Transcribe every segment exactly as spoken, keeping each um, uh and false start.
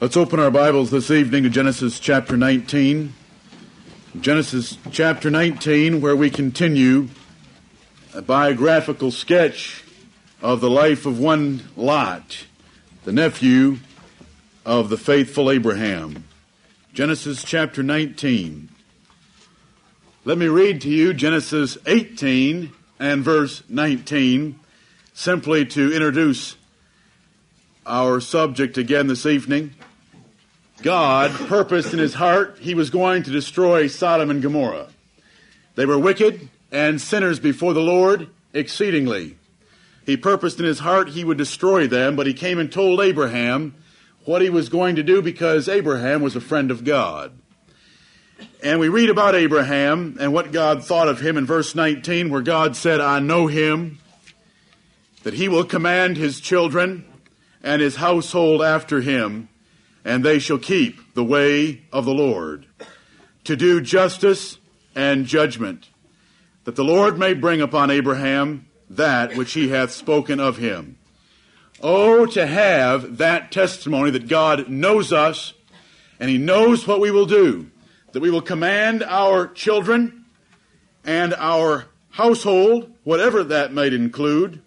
Let's open our Bibles this evening to Genesis chapter nineteen. Genesis chapter nineteen, where we continue a biographical sketch of the life of one Lot, the nephew of the faithful Abraham. Genesis chapter nineteen. Let me read to you Genesis eighteen and verse nineteen, simply to introduce our subject again this evening. God purposed in his heart he was going to destroy Sodom and Gomorrah. They were wicked and sinners before the Lord exceedingly. He purposed in his heart he would destroy them, but he came and told Abraham what he was going to do because Abraham was a friend of God. And we read about Abraham and what God thought of him in verse nineteen, where God said, "I know him, that he will command his children and his household after him, and they shall keep the way of the Lord, to do justice and judgment, that the Lord may bring upon Abraham that which he hath spoken of him." Oh, to have that testimony that God knows us, and he knows what we will do, that we will command our children and our household, whatever that might include,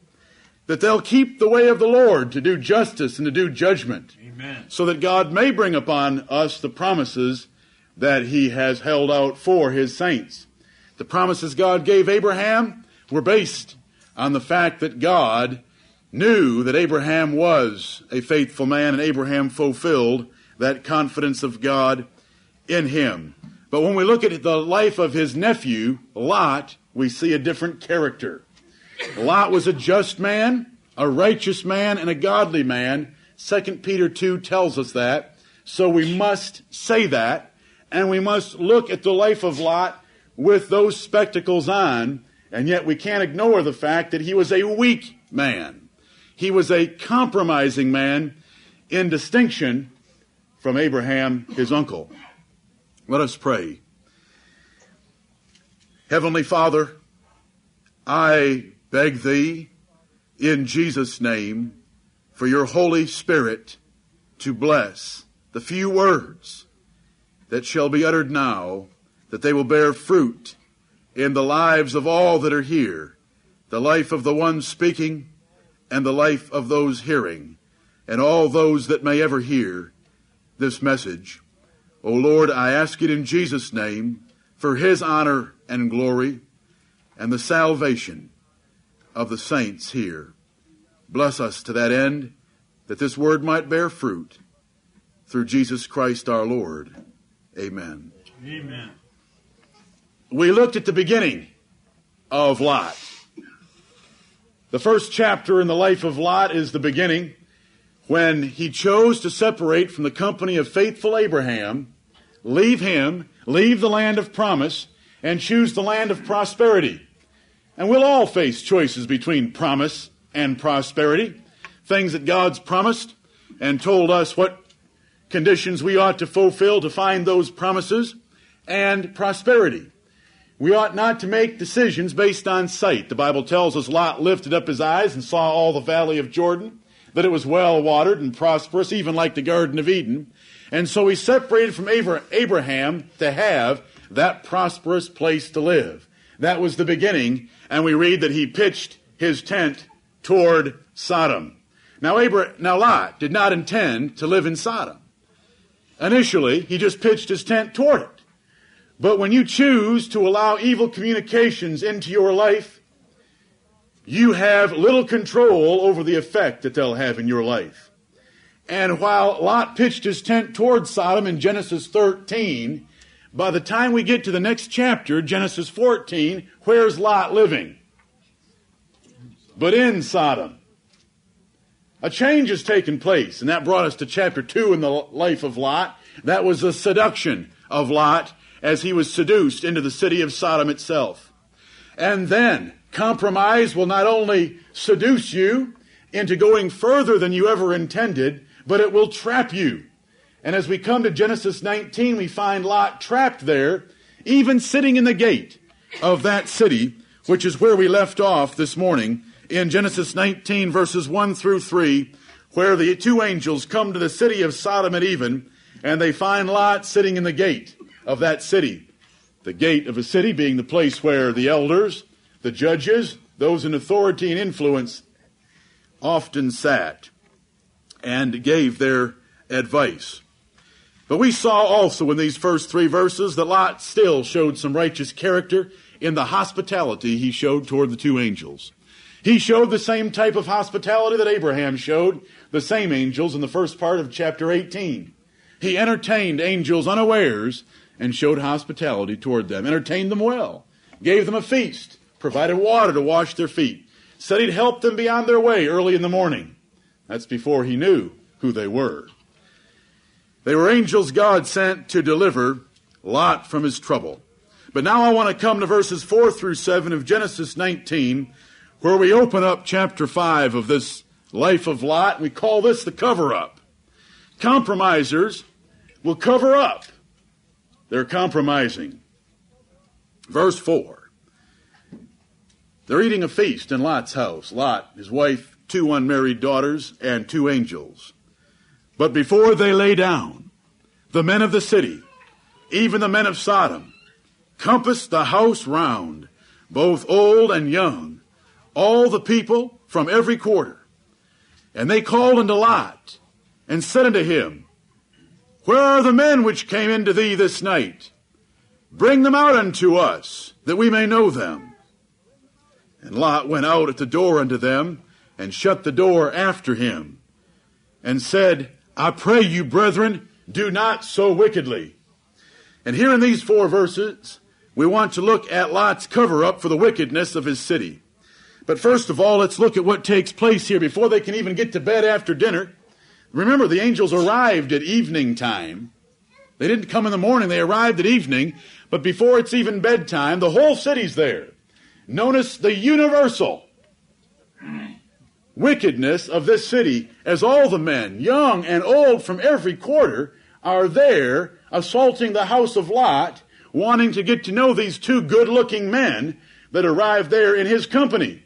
that they'll keep the way of the Lord to do justice and to do judgment. Amen. So that God may bring upon us the promises that he has held out for his saints. The promises God gave Abraham were based on the fact that God knew that Abraham was a faithful man, and Abraham fulfilled that confidence of God in him. But when we look at the life of his nephew, Lot, we see a different character. Lot was a just man, a righteous man, and a godly man. Second Peter two tells us that. So we must say that, and we must look at the life of Lot with those spectacles on, and yet we can't ignore the fact that he was a weak man. He was a compromising man in distinction from Abraham, his uncle. Let us pray. Heavenly Father, I beg thee, in Jesus' name, for your Holy Spirit to bless the few words that shall be uttered now, that they will bear fruit in the lives of all that are here, the life of the one speaking and the life of those hearing, and all those that may ever hear this message. O Lord, I ask it in Jesus' name, for his honor and glory and the salvation of the saints here. Bless us to that end, that this word might bear fruit, through Jesus Christ our Lord. Amen. Amen. We looked at the beginning of Lot. The first chapter in the life of Lot is the beginning, when he chose to separate from the company of faithful Abraham, leave him, leave the land of promise, and choose the land of prosperity. And we'll all face choices between promise and prosperity, things that God's promised and told us what conditions we ought to fulfill to find those promises, and prosperity. We ought not to make decisions based on sight. The Bible tells us Lot lifted up his eyes and saw all the valley of Jordan, that it was well watered and prosperous, even like the Garden of Eden. And so he separated from Abraham to have that prosperous place to live. That was the beginning, and we read that he pitched his tent toward Sodom. Now, Abraham, now Lot did not intend to live in Sodom. Initially, he just pitched his tent toward it. But when you choose to allow evil communications into your life, you have little control over the effect that they'll have in your life. And while Lot pitched his tent toward Sodom in Genesis thirteen, by the time we get to the next chapter, Genesis fourteen, where's Lot living? But in Sodom. A change has taken place, and that brought us to chapter two in the life of Lot. That was the seduction of Lot as he was seduced into the city of Sodom itself. And then compromise will not only seduce you into going further than you ever intended, but it will trap you. And as we come to Genesis nineteen, we find Lot trapped there, even sitting in the gate of that city, which is where we left off this morning in Genesis nineteen, verses one through three, where the two angels come to the city of Sodom at even, and they find Lot sitting in the gate of that city. The gate of a city being the place where the elders, the judges, those in authority and influence, often sat and gave their advice. But we saw also in these first three verses that Lot still showed some righteous character in the hospitality he showed toward the two angels. He showed the same type of hospitality that Abraham showed the same angels in the first part of chapter eighteen. He entertained angels unawares and showed hospitality toward them, entertained them well, gave them a feast, provided water to wash their feet, said he'd help them be on their way early in the morning. That's before he knew who they were. They were angels God sent to deliver Lot from his trouble. But now I want to come to verses four through seven of Genesis nineteen, where we open up chapter five of this life of Lot. We call this the cover-up. Compromisers will cover up their compromising. Verse four. They're eating a feast in Lot's house. Lot, his wife, two unmarried daughters, and two angels. But before they lay down, the men of the city, even the men of Sodom, compassed the house round, both old and young, all the people from every quarter. And they called unto Lot, and said unto him, Where are the men which came into thee this night? Bring them out unto us, that we may know them. And Lot went out at the door unto them, and shut the door after him, and said, I pray you, brethren, do not so wickedly. And here in these four verses, we want to look at Lot's cover-up for the wickedness of his city. But first of all, let's look at what takes place here before they can even get to bed after dinner. Remember, the angels arrived at evening time. They didn't come in the morning, they arrived at evening. But before it's even bedtime, the whole city's there. Notice the universal wickedness of this city, as all the men, young and old from every quarter, are there assaulting the house of Lot, wanting to get to know these two good-looking men that arrived there in his company.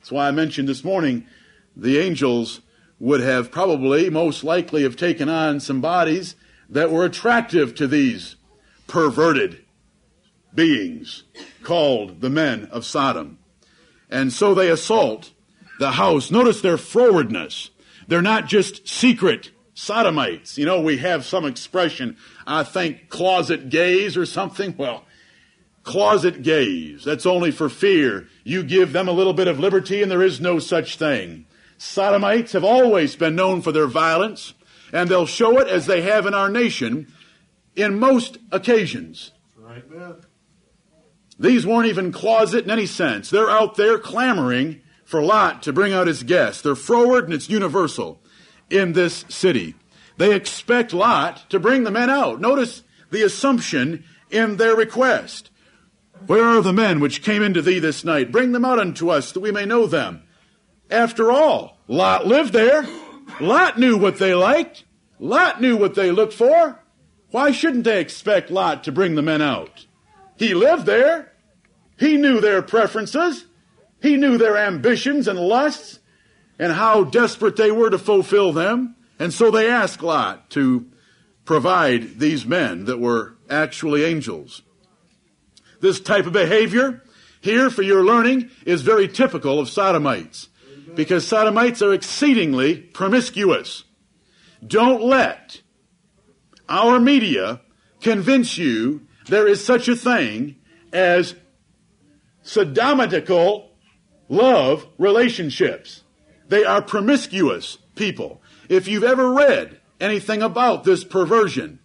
That's why I mentioned this morning the angels would have probably, most likely, have taken on some bodies that were attractive to these perverted beings called the men of Sodom. And so they assault the house. Notice their forwardness. They're not just secret sodomites. You know, we have some expression, I think, closet gays or something. Well, closet gays, that's only for fear. You give them a little bit of liberty and there is no such thing. Sodomites have always been known for their violence, and they'll show it as they have in our nation in most occasions. Right, these weren't even closet in any sense. They're out there clamoring for Lot to bring out his guests. They're froward, and it's universal in this city. They expect Lot to bring the men out. Notice the assumption in their request. Where are the men which came into thee this night? Bring them out unto us, that we may know them. After all, Lot lived there. Lot knew what they liked. Lot knew what they looked for. Why shouldn't they expect Lot to bring the men out? He lived there. He knew their preferences. He knew their ambitions and lusts and how desperate they were to fulfill them. And so they asked Lot to provide these men that were actually angels. This type of behavior here, for your learning, is very typical of sodomites. Because sodomites are exceedingly promiscuous. Don't let our media convince you there is such a thing as sodomitical love relationships. They are promiscuous people. If you've ever read anything about this perversion,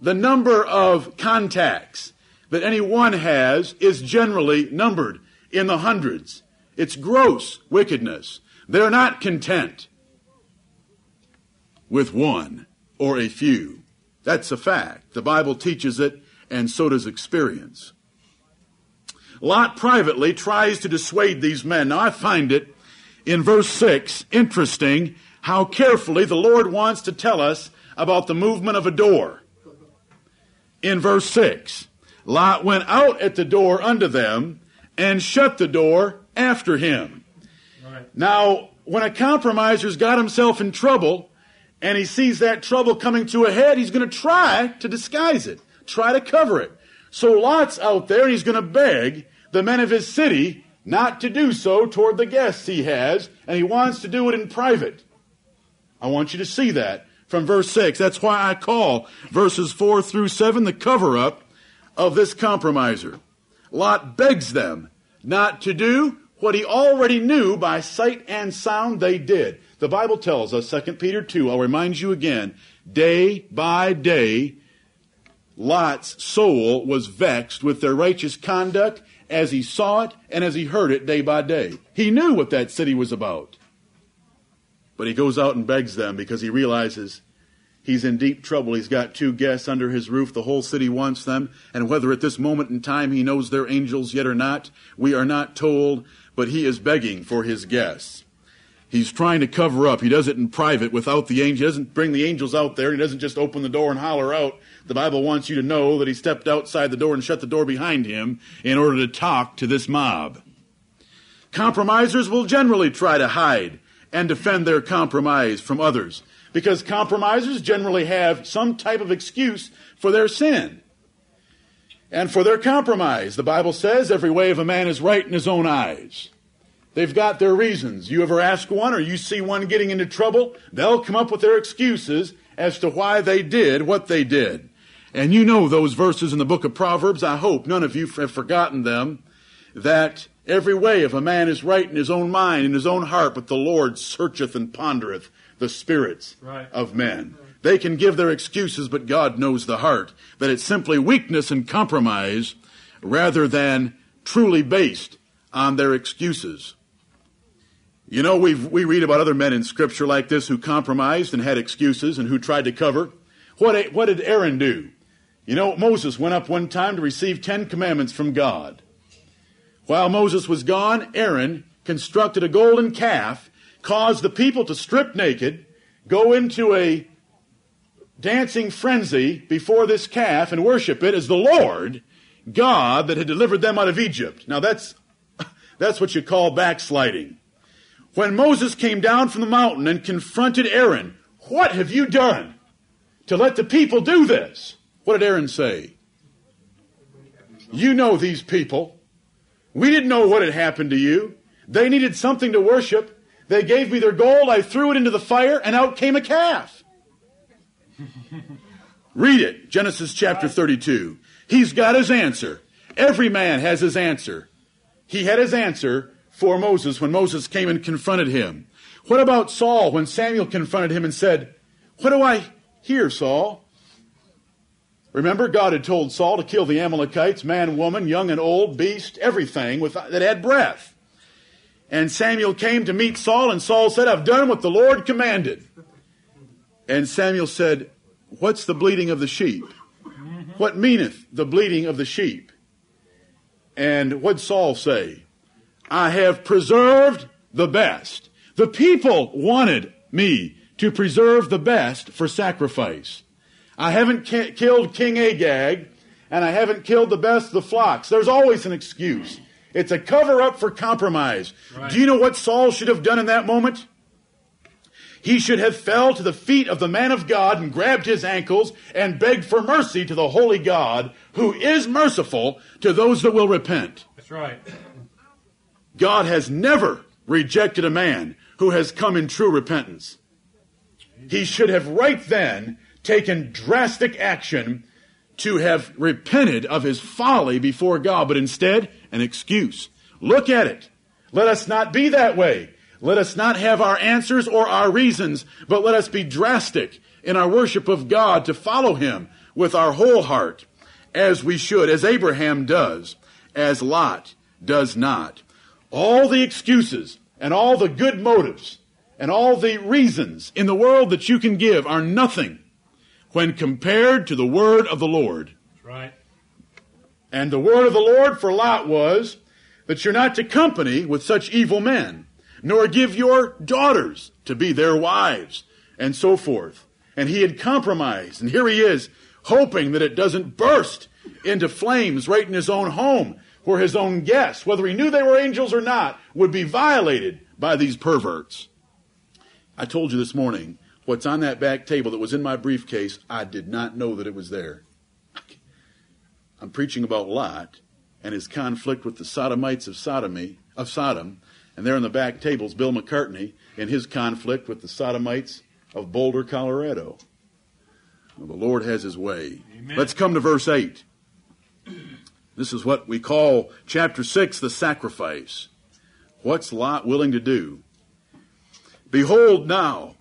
the number of contacts that any one has is generally numbered in the hundreds. It's gross wickedness. They're not content with one or a few. That's a fact. The Bible teaches it, and so does experience. Lot privately tries to dissuade these men. Now I find it in verse six interesting how carefully the Lord wants to tell us about the movement of a door. In verse six, Lot went out at the door unto them and shut the door after him. Right. Now, When a compromiser's got himself in trouble and he sees that trouble coming to a head, he's going to try to disguise it, try to cover it. So Lot's out there and he's going to beg the men of his city not to do so toward the guests he has, and he wants to do it in private. I want you to see that from verse six. That's why I call verses four through seven the cover-up of this compromiser. Lot begs them not to do what he already knew by sight and sound they did. The Bible tells us, Second Peter two, I'll remind you again, day by day, Lot's soul was vexed with their righteous conduct as he saw it and as he heard it day by day. He knew what that city was about. But he goes out and begs them because he realizes he's in deep trouble. He's got two guests under his roof. The whole city wants them. And whether at this moment in time he knows they're angels yet or not, we are not told. But he is begging for his guests. He's trying to cover up. He does it in private without the angels. He doesn't bring the angels out there. He doesn't just open the door and holler out. The Bible wants you to know that he stepped outside the door and shut the door behind him in order to talk to this mob. Compromisers will generally try to hide and defend their compromise from others, because compromisers generally have some type of excuse for their sin and for their compromise. The Bible says every way of a man is right in his own eyes. They've got their reasons. You ever ask one or you see one getting into trouble, they'll come up with their excuses as to why they did what they did. And you know those verses in the book of Proverbs. I hope none of you have forgotten them, that every way of a man is right in his own mind, in his own heart, but the Lord searcheth and pondereth the spirits right. of men. They can give their excuses, but God knows the heart, that it's simply weakness and compromise rather than truly based on their excuses. You know, we we read about other men in Scripture like this who compromised and had excuses and who tried to cover. What, what did Aaron do? You know, Moses went up one time to receive Ten Commandments from God. While Moses was gone, Aaron constructed a golden calf, caused the people to strip naked, go into a dancing frenzy before this calf and worship it as the Lord God that had delivered them out of Egypt. Now that's, that's what you call backsliding. When Moses came down from the mountain and confronted Aaron, "What have you done to let the people do this?" What did Aaron say? "You know these people. We didn't know what had happened to you. They needed something to worship. They gave me their gold, I threw it into the fire, and out came a calf." Read it, Genesis chapter thirty-two. He's got his answer. Every man has his answer. He had his answer for Moses when Moses came and confronted him. What about Saul when Samuel confronted him and said, "What do I hear, Saul?" Remember, God had told Saul to kill the Amalekites, man, woman, young and old, beast, everything with, that had breath. And Samuel came to meet Saul, and Saul said, "I've done what the Lord commanded." And Samuel said, "What's the bleating of the sheep? What meaneth the bleating of the sheep?" And what'd Saul say? "I have preserved the best." The people wanted me to preserve the best for sacrifice. I haven't ki- killed King Agag, and I haven't killed the best of the flocks. There's always an excuse. It's a cover-up for compromise. Right. Do you know what Saul should have done in that moment? He should have fell to the feet of the man of God and grabbed his ankles and begged for mercy to the holy God, who is merciful to those that will repent. That's right. God has never rejected a man who has come in true repentance. He should have right then taken drastic action to have repented of his folly before God, but instead, an excuse. Look at it. Let us not be that way. Let us not have our answers or our reasons, but let us be drastic in our worship of God to follow him with our whole heart, as we should, as Abraham does, as Lot does not. All the excuses and all the good motives and all the reasons in the world that you can give are nothing when compared to the word of the Lord. That's right. And the word of the Lord for Lot was that you're not to company with such evil men, nor give your daughters to be their wives, and so forth. And he had compromised, and here he is, hoping that it doesn't burst into flames right in his own home, where his own guests, whether he knew they were angels or not, would be violated by these perverts. I told you this morning, what's on that back table that was in my briefcase, I did not know that it was there. I'm preaching about Lot and his conflict with the Sodomites of Sodomy, of Sodom, and there on the back table's Bill McCartney and his conflict with the Sodomites of Boulder, Colorado. Well, the Lord has his way. Amen. Let's come to verse eight. This is what we call chapter six, the sacrifice. What's Lot willing to do? Behold now,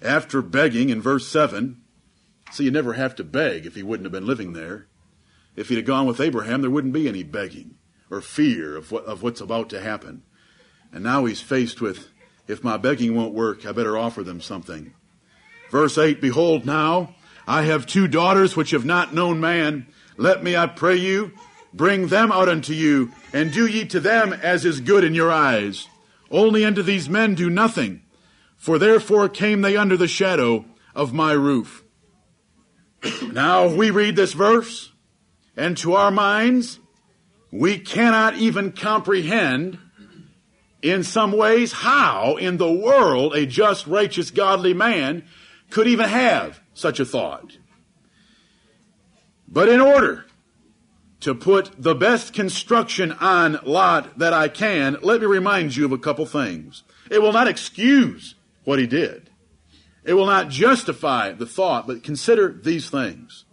after begging in verse seven, see, you never have to beg if he wouldn't have been living there. If he'd have gone with Abraham, there wouldn't be any begging or fear of what, of what's about to happen. And now he's faced with, if my begging won't work, I better offer them something. Verse eight, behold now, I have two daughters which have not known man. Let me, I pray you, bring them out unto you, and do ye to them as is good in your eyes. Only unto these men do nothing, for therefore came they under the shadow of my roof. Now we read this verse, and to our minds, we cannot even comprehend in some ways how in the world a just, righteous, godly man could even have such a thought. But in order to put the best construction on Lot that I can, let me remind you of a couple things. It will not excuse what he did. It will not justify the thought, but consider these things.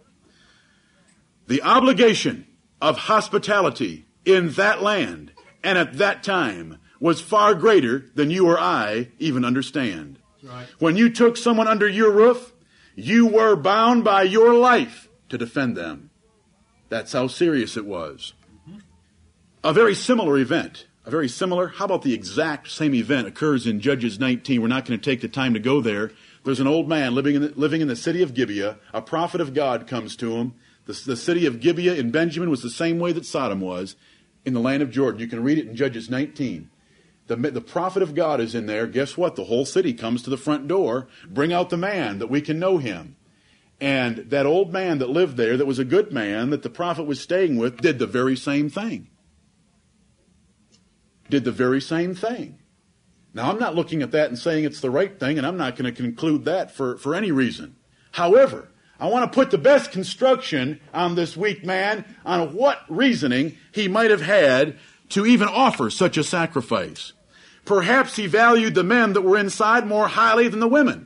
The obligation of hospitality in that land and at that time was far greater than you or I even understand. Right. When you took someone under your roof, you were bound by your life to defend them. That's how serious it was. Mm-hmm. A very similar event, a very similar, how about the exact same event occurs in Judges nineteen. We're not going to take the time to go there. There's an old man living in the, living in the city of Gibeah. A prophet of God comes to him. The, the city of Gibeah in Benjamin was the same way that Sodom was in the land of Jordan. You can read it in Judges nineteen. The, the prophet of God is in there. Guess what? The whole city comes to the front door. Bring out the man that we can know him. And that old man that lived there, that was a good man, that the prophet was staying with, did the very same thing. Did the very same thing. Now, I'm not looking at that and saying it's the right thing, and I'm not going to conclude that for, for any reason. However, I want to put the best construction on this weak man, on what reasoning he might have had to even offer such a sacrifice. Perhaps he valued the men that were inside more highly than the women.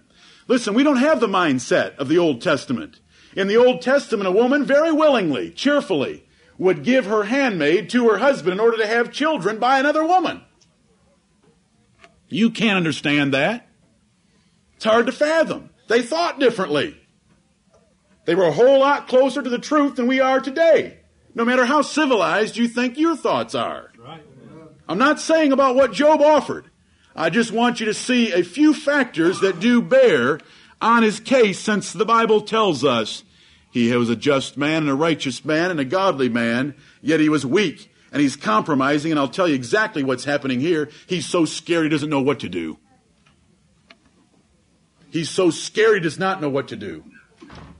Listen, we don't have the mindset of the Old Testament. In the Old Testament, a woman very willingly, cheerfully, would give her handmaid to her husband in order to have children by another woman. You can't understand that. It's hard to fathom. They thought differently. They were a whole lot closer to the truth than we are today, no matter how civilized you think your thoughts are. I'm not saying about what Job offered. I just want you to see a few factors that do bear on his case, since the Bible tells us he was a just man and a righteous man and a godly man, yet he was weak and he's compromising, and I'll tell you exactly what's happening here. He's so scared he doesn't know what to do. He's so scared he does not know what to do.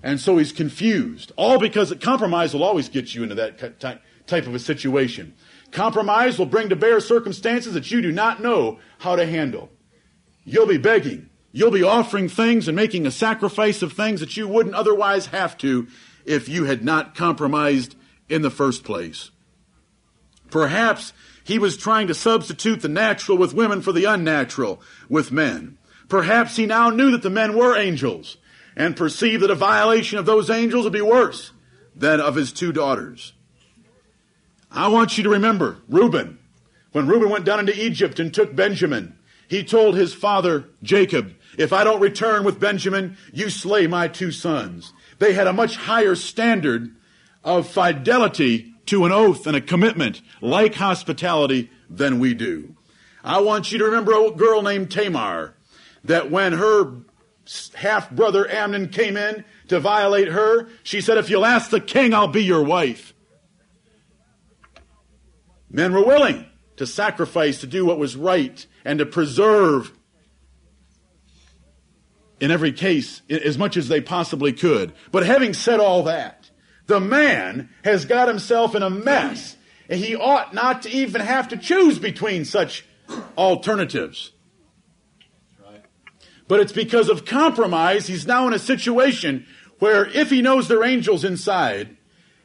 And so he's confused. All because compromise will always get you into that type of a situation. Compromise will bring to bear circumstances that you do not know how to handle. You'll be begging. You'll be offering things and making a sacrifice of things that you wouldn't otherwise have to if you had not compromised in the first place. Perhaps he was trying to substitute the natural with women for the unnatural with men. Perhaps he now knew that the men were angels and perceived that a violation of those angels would be worse than of his two daughters. I want you to remember Reuben. When Reuben went down into Egypt and took Benjamin, he told his father, Jacob, if I don't return with Benjamin, you slay my two sons. They had a much higher standard of fidelity to an oath and a commitment, like hospitality, than we do. I want you to remember a girl named Tamar, that when her half-brother Amnon came in to violate her, she said, if you'll ask the king, I'll be your wife. Men were willing to sacrifice to do what was right and to preserve, in every case, as much as they possibly could. But having said all that, the man has got himself in a mess, and he ought not to even have to choose between such alternatives. Right. But it's because of compromise. He's now in a situation where if he knows there are angels inside,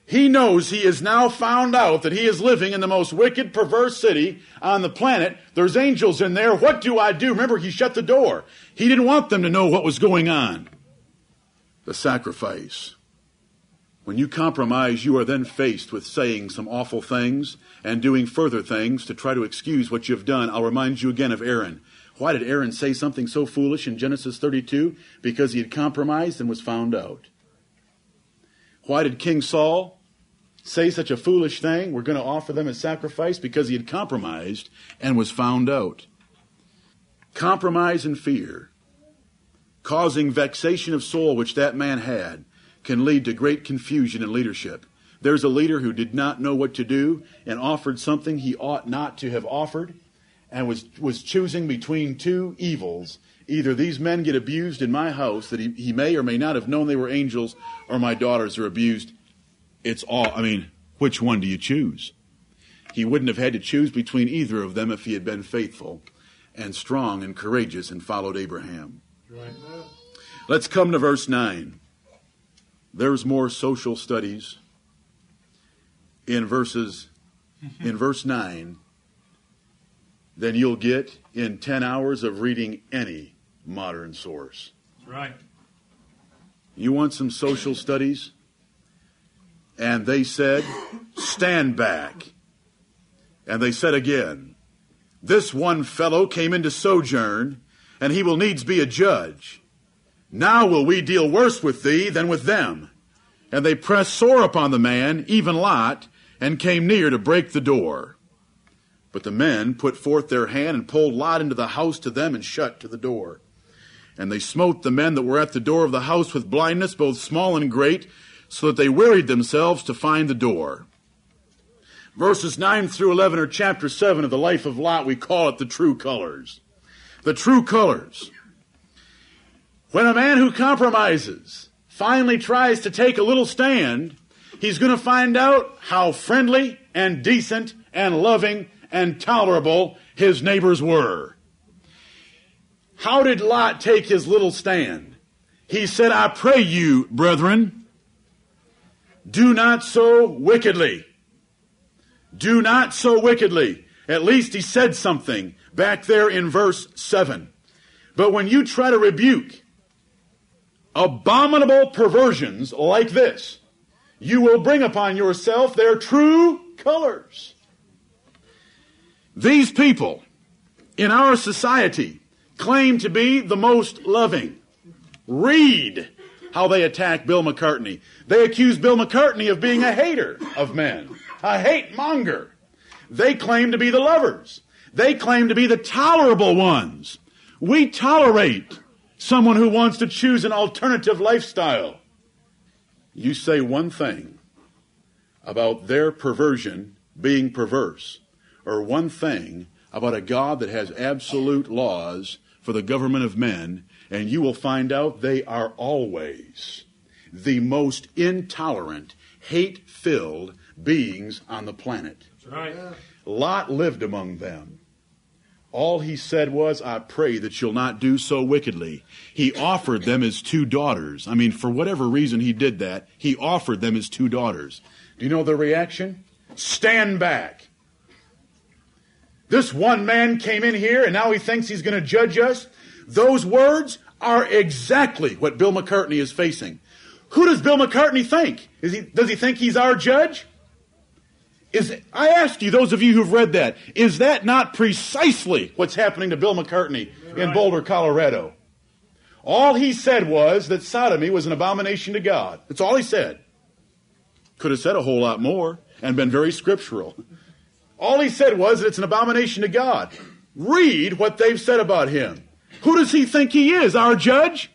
he knows he has now found out that he is living in the most wicked, perverse city on the planet. There's angels in there. What do I do? Remember, he shut the door. He didn't want them to know what was going on. The sacrifice. When you compromise, you are then faced with saying some awful things and doing further things to try to excuse what you've done. I'll remind you again of Aaron. Why did Aaron say something so foolish in Genesis thirty-two? Because he had compromised and was found out. Why did King Saul say such a foolish thing? We're going to offer them as sacrifice because he had compromised and was found out. Compromise and fear, causing vexation of soul, which that man had, can lead to great confusion in leadership. There's a leader who did not know what to do and offered something he ought not to have offered and was, was choosing between two evils. Either these men get abused in my house that he, he may or may not have known they were angels, or my daughters are abused. It's all, I mean, which one do you choose? He wouldn't have had to choose between either of them if he had been faithful and strong and courageous and followed Abraham. Right. Let's come to verse nine. There's more social studies in verses, in verse nine than you'll get in ten hours of reading any modern source. Right. You want some social studies? And they said, stand back. And they said again, this one fellow came into sojourn, and he will needs be a judge. Now will we deal worse with thee than with them. And they pressed sore upon the man, even Lot, and came near to break the door. But the men put forth their hand and pulled Lot into the house to them and shut to the door. And they smote the men that were at the door of the house with blindness, both small and great, so that they wearied themselves to find the door. Verses nine through eleven are chapter seven of the life of Lot. We call it the true colors. The true colors. When a man who compromises finally tries to take a little stand, he's going to find out how friendly and decent and loving and tolerable his neighbors were. How did Lot take his little stand? He said, I pray you, brethren, do not so wickedly. Do not so wickedly. At least he said something back there in verse seven. But when you try to rebuke abominable perversions like this, you will bring upon yourself their true colors. These people in our society claim to be the most loving. Read how they attack Bill McCartney. They accuse Bill McCartney of being a hater of men, a hate monger. They claim to be the lovers. They claim to be the tolerable ones. We tolerate someone who wants to choose an alternative lifestyle. You say one thing about their perversion being perverse, or one thing about a God that has absolute laws for the government of men, and you will find out they are always the most intolerant, hate-filled beings on the planet. That's right. Lot lived among them. All he said was, I pray that you'll not do so wickedly. He offered them his two daughters. I mean, for whatever reason he did that, he offered them his two daughters. Do you know their reaction? Stand back. This one man came in here and now he thinks he's going to judge us. Those words are exactly what Bill McCartney is facing. Who does Bill McCartney think? Is he, does he think he's our judge? Is it, I ask you, those of you who've read that, is that not precisely what's happening to Bill McCartney in Boulder, Colorado? All he said was that sodomy was an abomination to God. That's all he said. Could have said a whole lot more and been very scriptural. All he said was that it's an abomination to God. Read what they've said about him. Who does he think he is, our judge?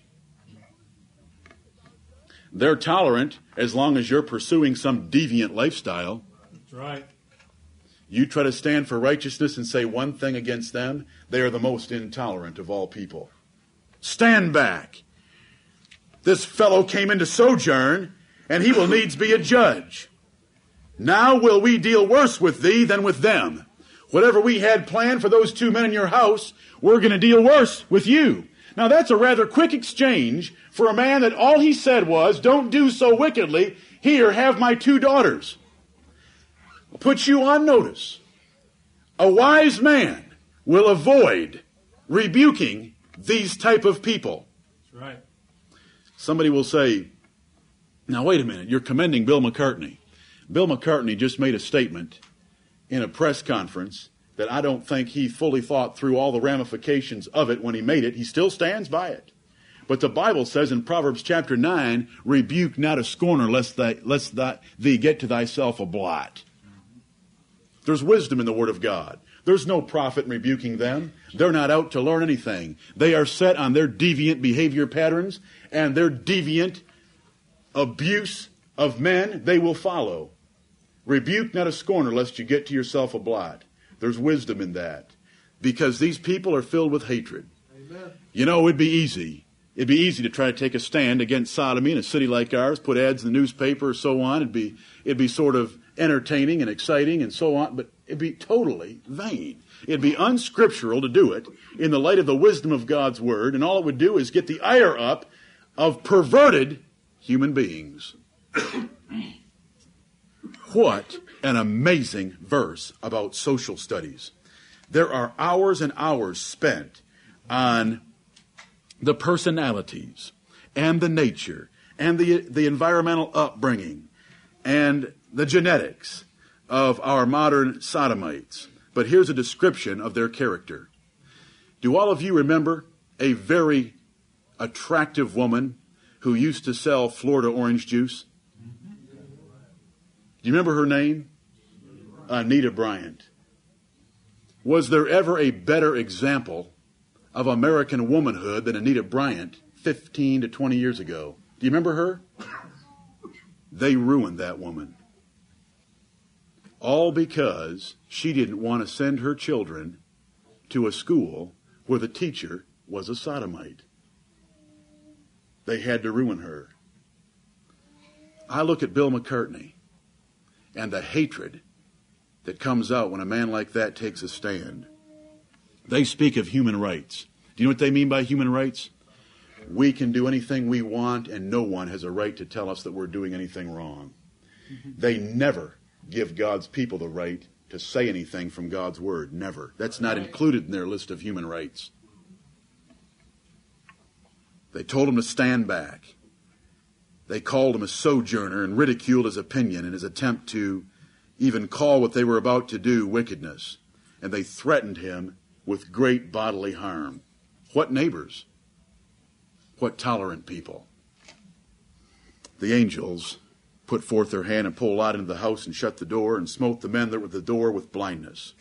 They're tolerant as long as you're pursuing some deviant lifestyle. That's right. You try to stand for righteousness and say one thing against them, they are the most intolerant of all people. Stand back. This fellow came into sojourn, and he will needs be a judge. Now will we deal worse with thee than with them. Whatever we had planned for those two men in your house, we're going to deal worse with you. Now that's a rather quick exchange for a man that all he said was, don't do so wickedly, here, have my two daughters. I'll put you on notice. A wise man will avoid rebuking these type of people. That's right. Somebody will say, now wait a minute, you're commending Bill McCartney. Bill McCartney just made a statement in a press conference that I don't think he fully thought through all the ramifications of it when he made it. He still stands by it. But the Bible says in Proverbs chapter nine, rebuke not a scorner, lest, thy, lest thy, thee get to thyself a blot. There's wisdom in the Word of God. There's no profit in rebuking them. They're not out to learn anything. They are set on their deviant behavior patterns and their deviant abuse of men they will follow. Rebuke not a scorner, lest you get to yourself a blot. There's wisdom in that, because these people are filled with hatred. Amen. You know, it'd be easy. It'd be easy to try to take a stand against sodomy in a city like ours, put ads in the newspaper or so on. It'd be, it'd be sort of entertaining and exciting and so on, but it'd be totally vain. It'd be unscriptural to do it in the light of the wisdom of God's Word, and all it would do is get the ire up of perverted human beings. What an amazing verse about social studies. There are hours and hours spent on the personalities and the nature and the, the environmental upbringing and the genetics of our modern sodomites. But here's a description of their character. Do all of you remember a very attractive woman who used to sell Florida orange juice? Do you remember her name? Anita Bryant. Was there ever a better example of American womanhood than Anita Bryant fifteen to twenty years ago? Do you remember her? They ruined that woman. All because she didn't want to send her children to a school where the teacher was a sodomite. They had to ruin her. I look at Bill McCartney and the hatred that comes out when a man like that takes a stand. They speak of human rights. Do you know what they mean by human rights? We can do anything we want, and no one has a right to tell us that we're doing anything wrong. Mm-hmm. They never give God's people the right to say anything from God's Word. Never. That's not included in their list of human rights. They told them to stand back. They called him a sojourner and ridiculed his opinion and his attempt to even call what they were about to do wickedness. And they threatened him with great bodily harm. What neighbors? What tolerant people? The angels put forth their hand and pulled Lot into the house and shut the door and smote the men that were at the door with blindness.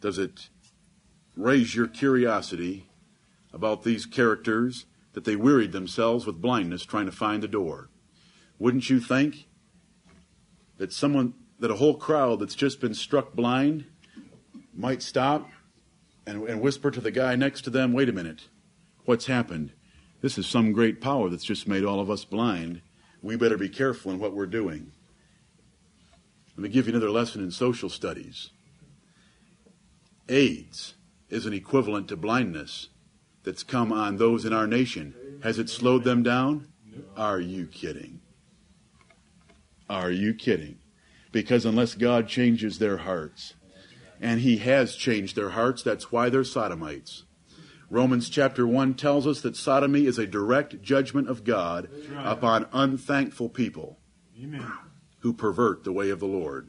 Does it raise your curiosity about these characters? That they wearied themselves with blindness trying to find the door. Wouldn't you think that someone, that a whole crowd that's just been struck blind might stop and, and whisper to the guy next to them, wait a minute, what's happened? This is some great power that's just made all of us blind. We better be careful in what we're doing. Let me give you another lesson in social studies. AIDS is an equivalent to blindness that's come on those in our nation. Has it slowed them down? Are you kidding? Are you kidding? Because unless God changes their hearts, and He has changed their hearts, that's why they're sodomites. Romans chapter one tells us that sodomy is a direct judgment of God upon unthankful people who pervert the way of the Lord.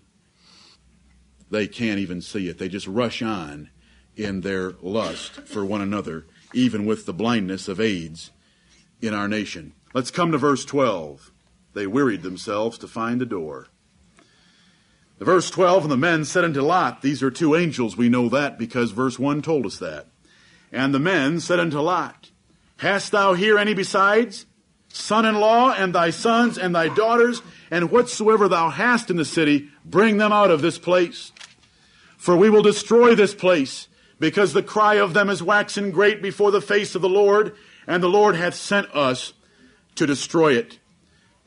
They can't even see it. They just rush on in their lust for one another, even with the blindness of AIDS in our nation. Let's come to verse twelve. They wearied themselves to find the door. The verse twelve, and the men said unto Lot, these are two angels, we know that because verse one told us that. And the men said unto Lot, hast thou here any besides? Son-in-law, and thy sons, and thy daughters, and whatsoever thou hast in the city, bring them out of this place. For we will destroy this place, because the cry of them is waxen great before the face of the Lord, and the Lord hath sent us to destroy it.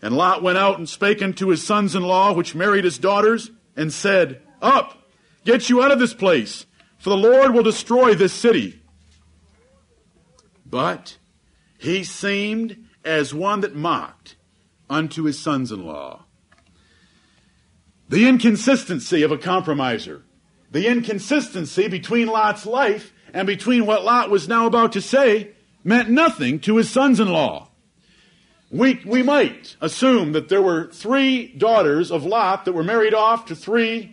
And Lot went out and spake unto his sons-in-law, which married his daughters, and said, up, get you out of this place, for the Lord will destroy this city. But he seemed as one that mocked unto his sons-in-law. The inconsistency of a compromiser. The inconsistency between Lot's life and between what Lot was now about to say meant nothing to his sons-in-law. We, we might assume that there were three daughters of Lot that were married off to three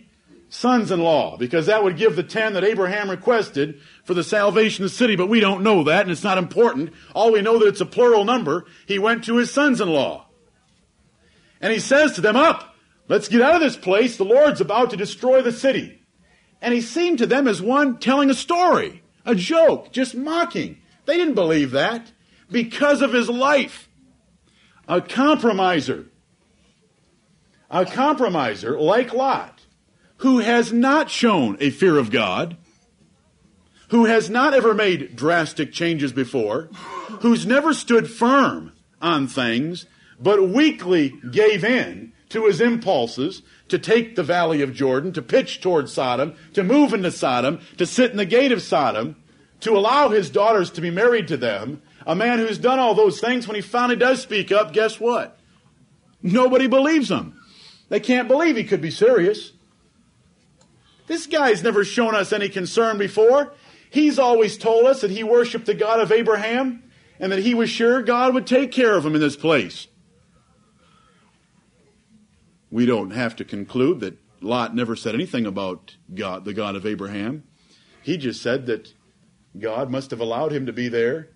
sons-in-law, because that would give the ten that Abraham requested for the salvation of the city, but we don't know that, and it's not important. All we know that it's a plural number. He went to his sons-in-law. And he says to them, up, let's get out of this place. The Lord's about to destroy the city. And he seemed to them as one telling a story, a joke, just mocking. They didn't believe that because of his life. A compromiser. A compromiser like Lot, who has not shown a fear of God, who has not ever made drastic changes before, who's never stood firm on things, but weakly gave in to his impulses to take the valley of Jordan, to pitch toward Sodom, to move into Sodom, to sit in the gate of Sodom, to allow his daughters to be married to them. A man who's done all those things, when he finally does speak up, guess what? Nobody believes him. They can't believe he could be serious. This guy's never shown us any concern before. He's always told us that he worshiped the God of Abraham and that he was sure God would take care of him in this place. We don't have to conclude that Lot never said anything about God, the God of Abraham. He just said that God must have allowed him to be there.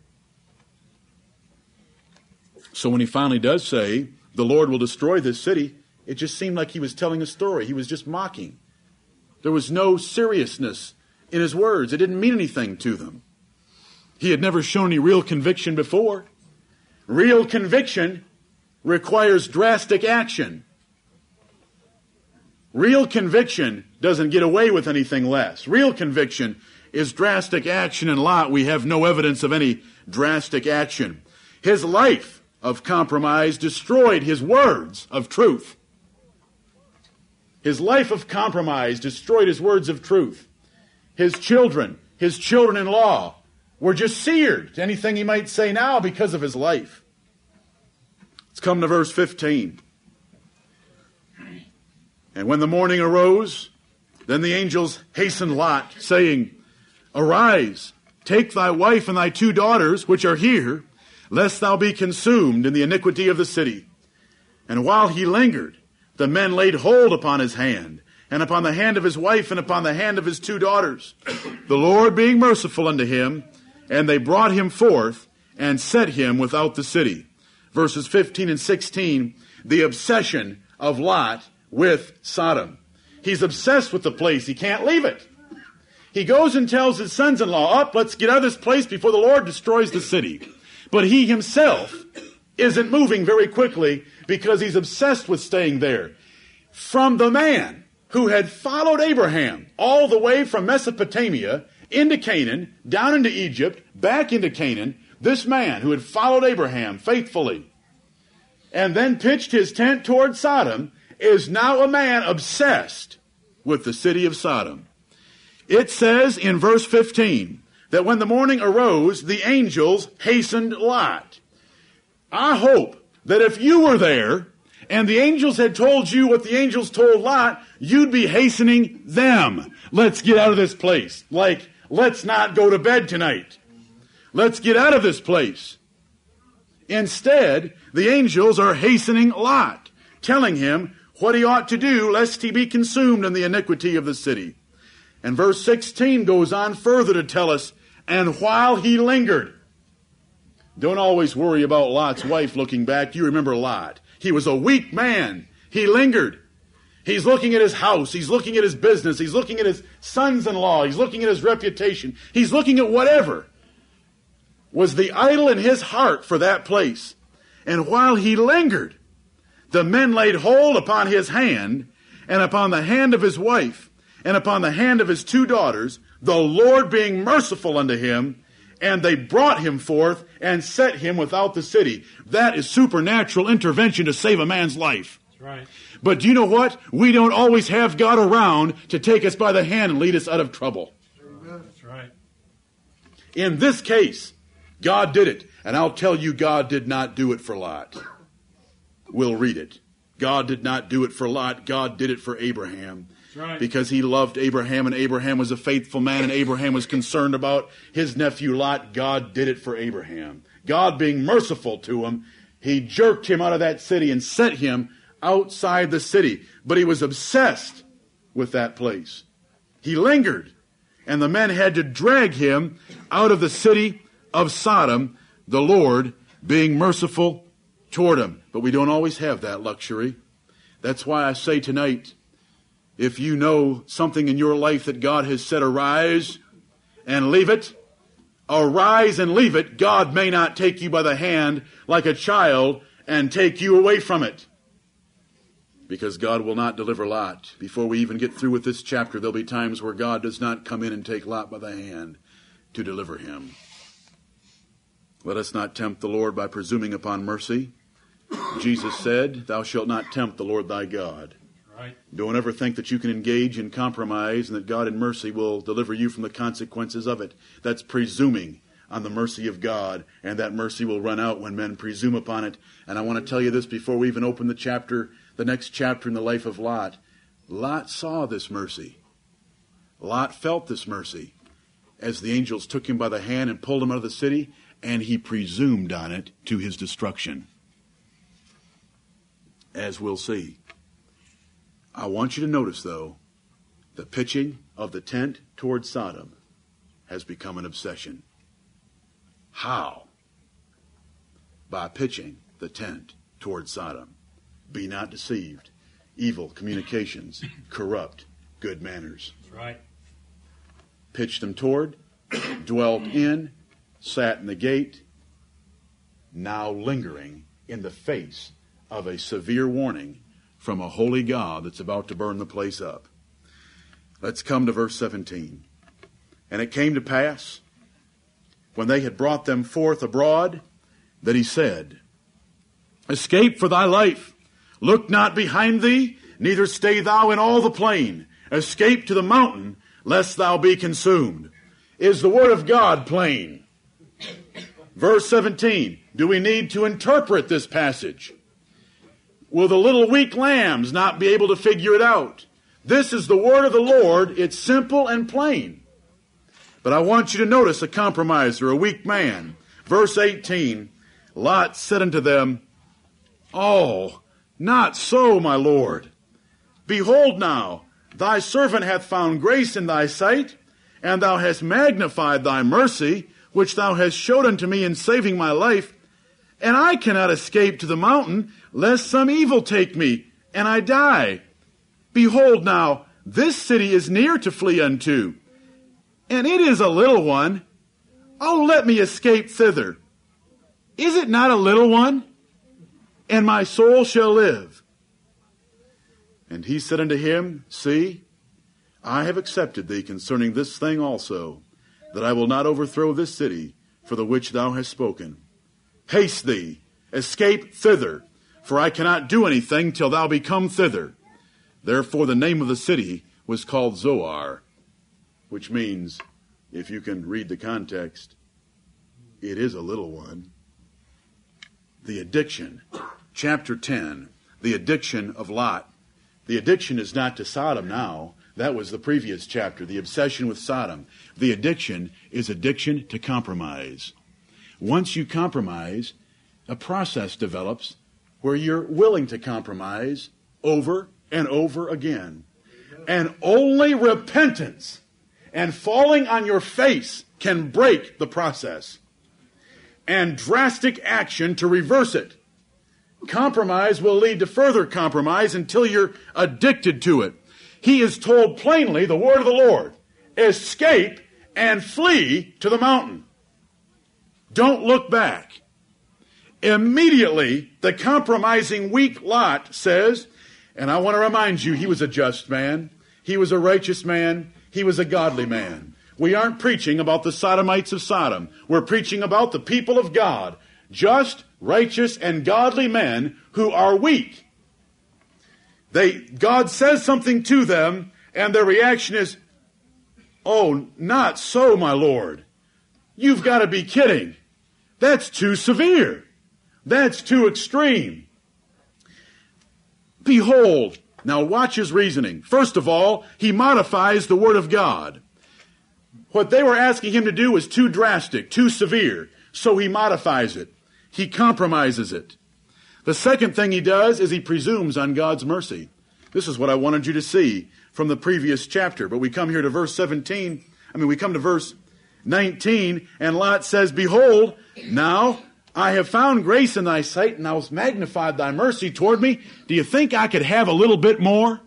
So when he finally does say, the Lord will destroy this city, it just seemed like he was telling a story. He was just mocking. There was no seriousness in his words. It didn't mean anything to them. He had never shown any real conviction before. Real conviction requires drastic action. Real conviction doesn't get away with anything less. Real conviction is drastic action. In Lot, we have no evidence of any drastic action. His life of compromise destroyed his words of truth. His life of compromise destroyed his words of truth. His children, his children-in-law were just seared to anything he might say now because of his life. Let's come to verse fifteen. And when the morning arose, then the angels hastened Lot, saying, Arise, take thy wife and thy two daughters, which are here, lest thou be consumed in the iniquity of the city. And while he lingered, the men laid hold upon his hand, and upon the hand of his wife, and upon the hand of his two daughters, the Lord being merciful unto him, and they brought him forth, and set him without the city. Verses fifteen and sixteen, the obsession of Lot with Sodom. He's obsessed with the place. He can't leave it. He goes and tells his sons-in-law, up, let's get out of this place before the Lord destroys the city. But he himself isn't moving very quickly because he's obsessed with staying there. From the man who had followed Abraham all the way from Mesopotamia into Canaan, down into Egypt, back into Canaan, this man who had followed Abraham faithfully and then pitched his tent toward Sodom is now a man obsessed with the city of Sodom. It says in verse fifteen that when the morning arose, the angels hastened Lot. I hope that if you were there and the angels had told you what the angels told Lot, you'd be hastening them. Let's get out of this place. Like, let's not go to bed tonight. Let's get out of this place. Instead, the angels are hastening Lot, telling him what he ought to do, lest he be consumed in the iniquity of the city. And verse sixteen goes on further to tell us, and while he lingered. Don't always worry about Lot's wife looking back. You remember Lot. He was a weak man. He lingered. He's looking at his house. He's looking at his business. He's looking at his sons-in-law. He's looking at his reputation. He's looking at whatever was the idol in his heart for that place. And while he lingered, the men laid hold upon his hand and upon the hand of his wife and upon the hand of his two daughters, the Lord being merciful unto him, and they brought him forth and set him without the city. That is supernatural intervention to save a man's life. That's right. But do you know what? We don't always have God around to take us by the hand and lead us out of trouble. That's right. In this case, God did it. And I'll tell you, God did not do it for Lot. We'll read it. God did not do it for Lot. God did it for Abraham. That's right. Because he loved Abraham, and Abraham was a faithful man, and Abraham was concerned about his nephew Lot. God did it for Abraham. God being merciful to him, he jerked him out of that city and sent him outside the city. But he was obsessed with that place. He lingered, and the men had to drag him out of the city of Sodom, the Lord being merciful toward him. But we don't always have that luxury. That's why I say tonight, if you know something in your life that God has said, arise and leave it, arise and leave it, God may not take you by the hand like a child and take you away from it. Because God will not deliver Lot. Before we even get through with this chapter, there'll be times where God does not come in and take Lot by the hand to deliver him. Let us not tempt the Lord by presuming upon mercy. Jesus said, thou shalt not tempt the Lord thy God. Right. Don't ever think that you can engage in compromise and that God in mercy will deliver you from the consequences of it. That's presuming on the mercy of God, and that mercy will run out when men presume upon it. And I want to tell you this before we even open the chapter, the next chapter in the life of Lot. Lot saw this mercy. Lot felt this mercy as the angels took him by the hand and pulled him out of the city, and he presumed on it to his destruction, as we'll see. I want you to notice, though, the pitching of the tent toward Sodom has become an obsession. How? By pitching the tent toward Sodom. Be not deceived. Evil communications corrupt good manners. That's right. Pitched them toward, dwelt in, sat in the gate, now lingering in the face of a severe warning from a holy God that's about to burn the place up. Let's come to verse seventeen. And it came to pass, when they had brought them forth abroad, that he said, escape for thy life. Look not behind thee, neither stay thou in all the plain. Escape to the mountain, lest thou be consumed. Is the word of God plain? Verse seventeen, do we need to interpret this passage? Will the little weak lambs not be able to figure it out? This is the word of the Lord. It's simple and plain. But I want you to notice a compromiser, a weak man. Verse eighteen, Lot said unto them, oh, not so, my Lord. Behold now, thy servant hath found grace in thy sight, and thou hast magnified thy mercy, which thou hast showed unto me in saving my life. And I cannot escape to the mountain, lest some evil take me, and I die. Behold now, this city is near to flee unto, and it is a little one. Oh, let me escape thither. Is it not a little one? And my soul shall live. And he said unto him, see, I have accepted thee concerning this thing also, that I will not overthrow this city for the which thou hast spoken. Haste thee, escape thither, for I cannot do anything till thou be come thither. Therefore the name of the city was called Zoar, which means, if you can read the context, it is a little one. The addiction, chapter ten, the addiction of Lot. The addiction is not to Sodom now. That was the previous chapter, the obsession with Sodom. The addiction is addiction to compromise. Once you compromise, a process develops where you're willing to compromise over and over again. And only repentance and falling on your face can break the process, and drastic action to reverse it. Compromise will lead to further compromise until you're addicted to it. He is told plainly the word of the Lord, escape and flee to the mountain. Don't look back. Immediately, the compromising weak Lot says, and I want to remind you, he was a just man, he was a righteous man, he was a godly man. We aren't preaching about the Sodomites of Sodom. We're preaching about the people of God, just, righteous, and godly men who are weak. They, God says something to them, and their reaction is, oh, not so, my Lord. You've got to be kidding. That's too severe. That's too extreme. Behold. Now watch his reasoning. First of all, he modifies the word of God. What they were asking him to do was too drastic, too severe. So he modifies it. He compromises it. The second thing he does is he presumes on God's mercy. This is what I wanted you to see from the previous chapter. But we come here to verse seventeen. I mean, we come to verse nineteen, and Lot says, Behold, now I have found grace in thy sight, and thou hast magnified thy mercy toward me. Do you think I could have a little bit more?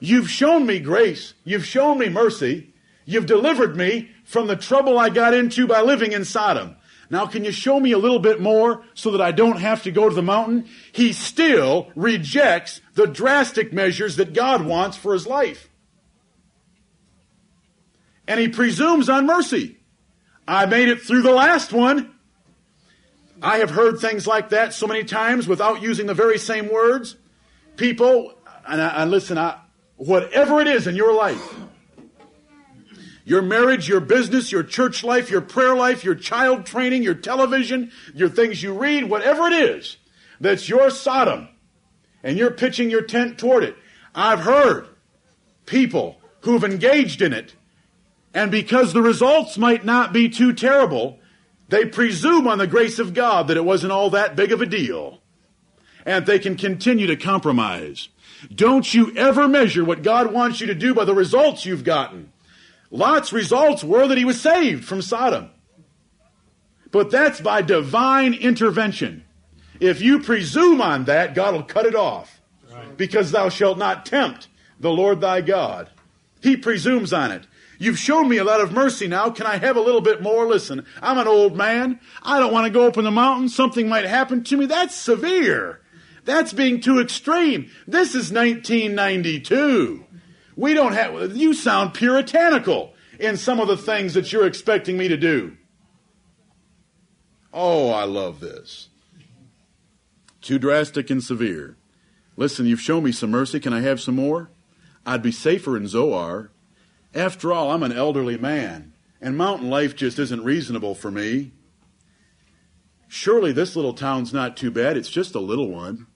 You've shown me grace. You've shown me mercy. You've delivered me from the trouble I got into by living in Sodom. Now can you show me a little bit more so that I don't have to go to the mountain? He still rejects the drastic measures that God wants for his life. And he presumes on mercy. I made it through the last one. I have heard things like that so many times without using the very same words. People, and I, I listen, I, whatever it is in your life, your marriage, your business, your church life, your prayer life, your child training, your television, your things you read, whatever it is, that's your Sodom, and you're pitching your tent toward it. I've heard people who've engaged in it, and because the results might not be too terrible, they presume on the grace of God that it wasn't all that big of a deal. And they can continue to compromise. Don't you ever measure what God wants you to do by the results you've gotten. Lot's results were that he was saved from Sodom. But that's by divine intervention. If you presume on that, God will cut it off. Right. Because thou shalt not tempt the Lord thy God. He presumes on it. You've shown me a lot of mercy now. Can I have a little bit more? Listen, I'm an old man. I don't want to go up in the mountains. Something might happen to me. That's severe. That's being too extreme. This is nineteen ninety-two. We don't have, you sound puritanical in some of the things that you're expecting me to do. Oh, I love this. Too drastic and severe. Listen, you've shown me some mercy. Can I have some more? I'd be safer in Zoar. After all, I'm an elderly man, and mountain life just isn't reasonable for me. Surely this little town's not too bad. It's just a little one.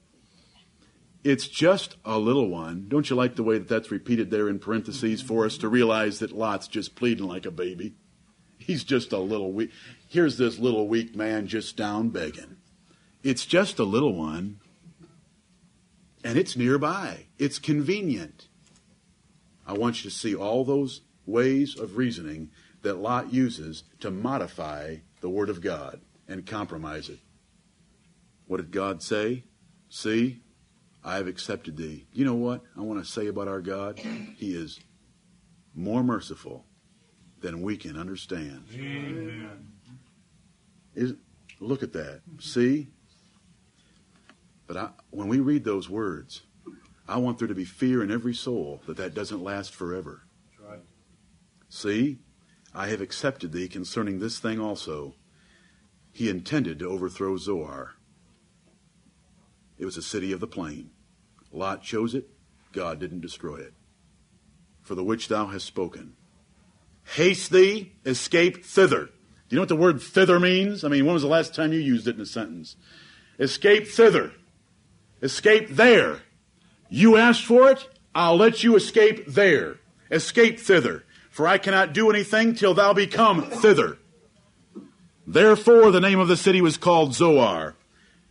It's just a little one. Don't you like the way that that's repeated there in parentheses for us to realize that Lot's just pleading like a baby? He's just a little weak. Here's this little weak man just down begging. It's just a little one, and it's nearby. It's convenient. I want you to see all those ways of reasoning that Lot uses to modify the Word of God and compromise it. What did God say? See, I have accepted thee. You know what I want to say about our God? He is more merciful than we can understand. Amen. Is, look at that. See? But I, when we read those words, I want there to be fear in every soul that that doesn't last forever. That's right. See, I have accepted thee concerning this thing also. He intended to overthrow Zoar. It was a city of the plain. Lot chose it. God didn't destroy it. For the which thou hast spoken. Haste thee, escape thither. Do you know what the word thither means? I mean, when was the last time you used it in a sentence? Escape thither. Escape there. You asked for it, I'll let you escape there. Escape thither, for I cannot do anything till thou be come thither. Therefore the name of the city was called Zoar.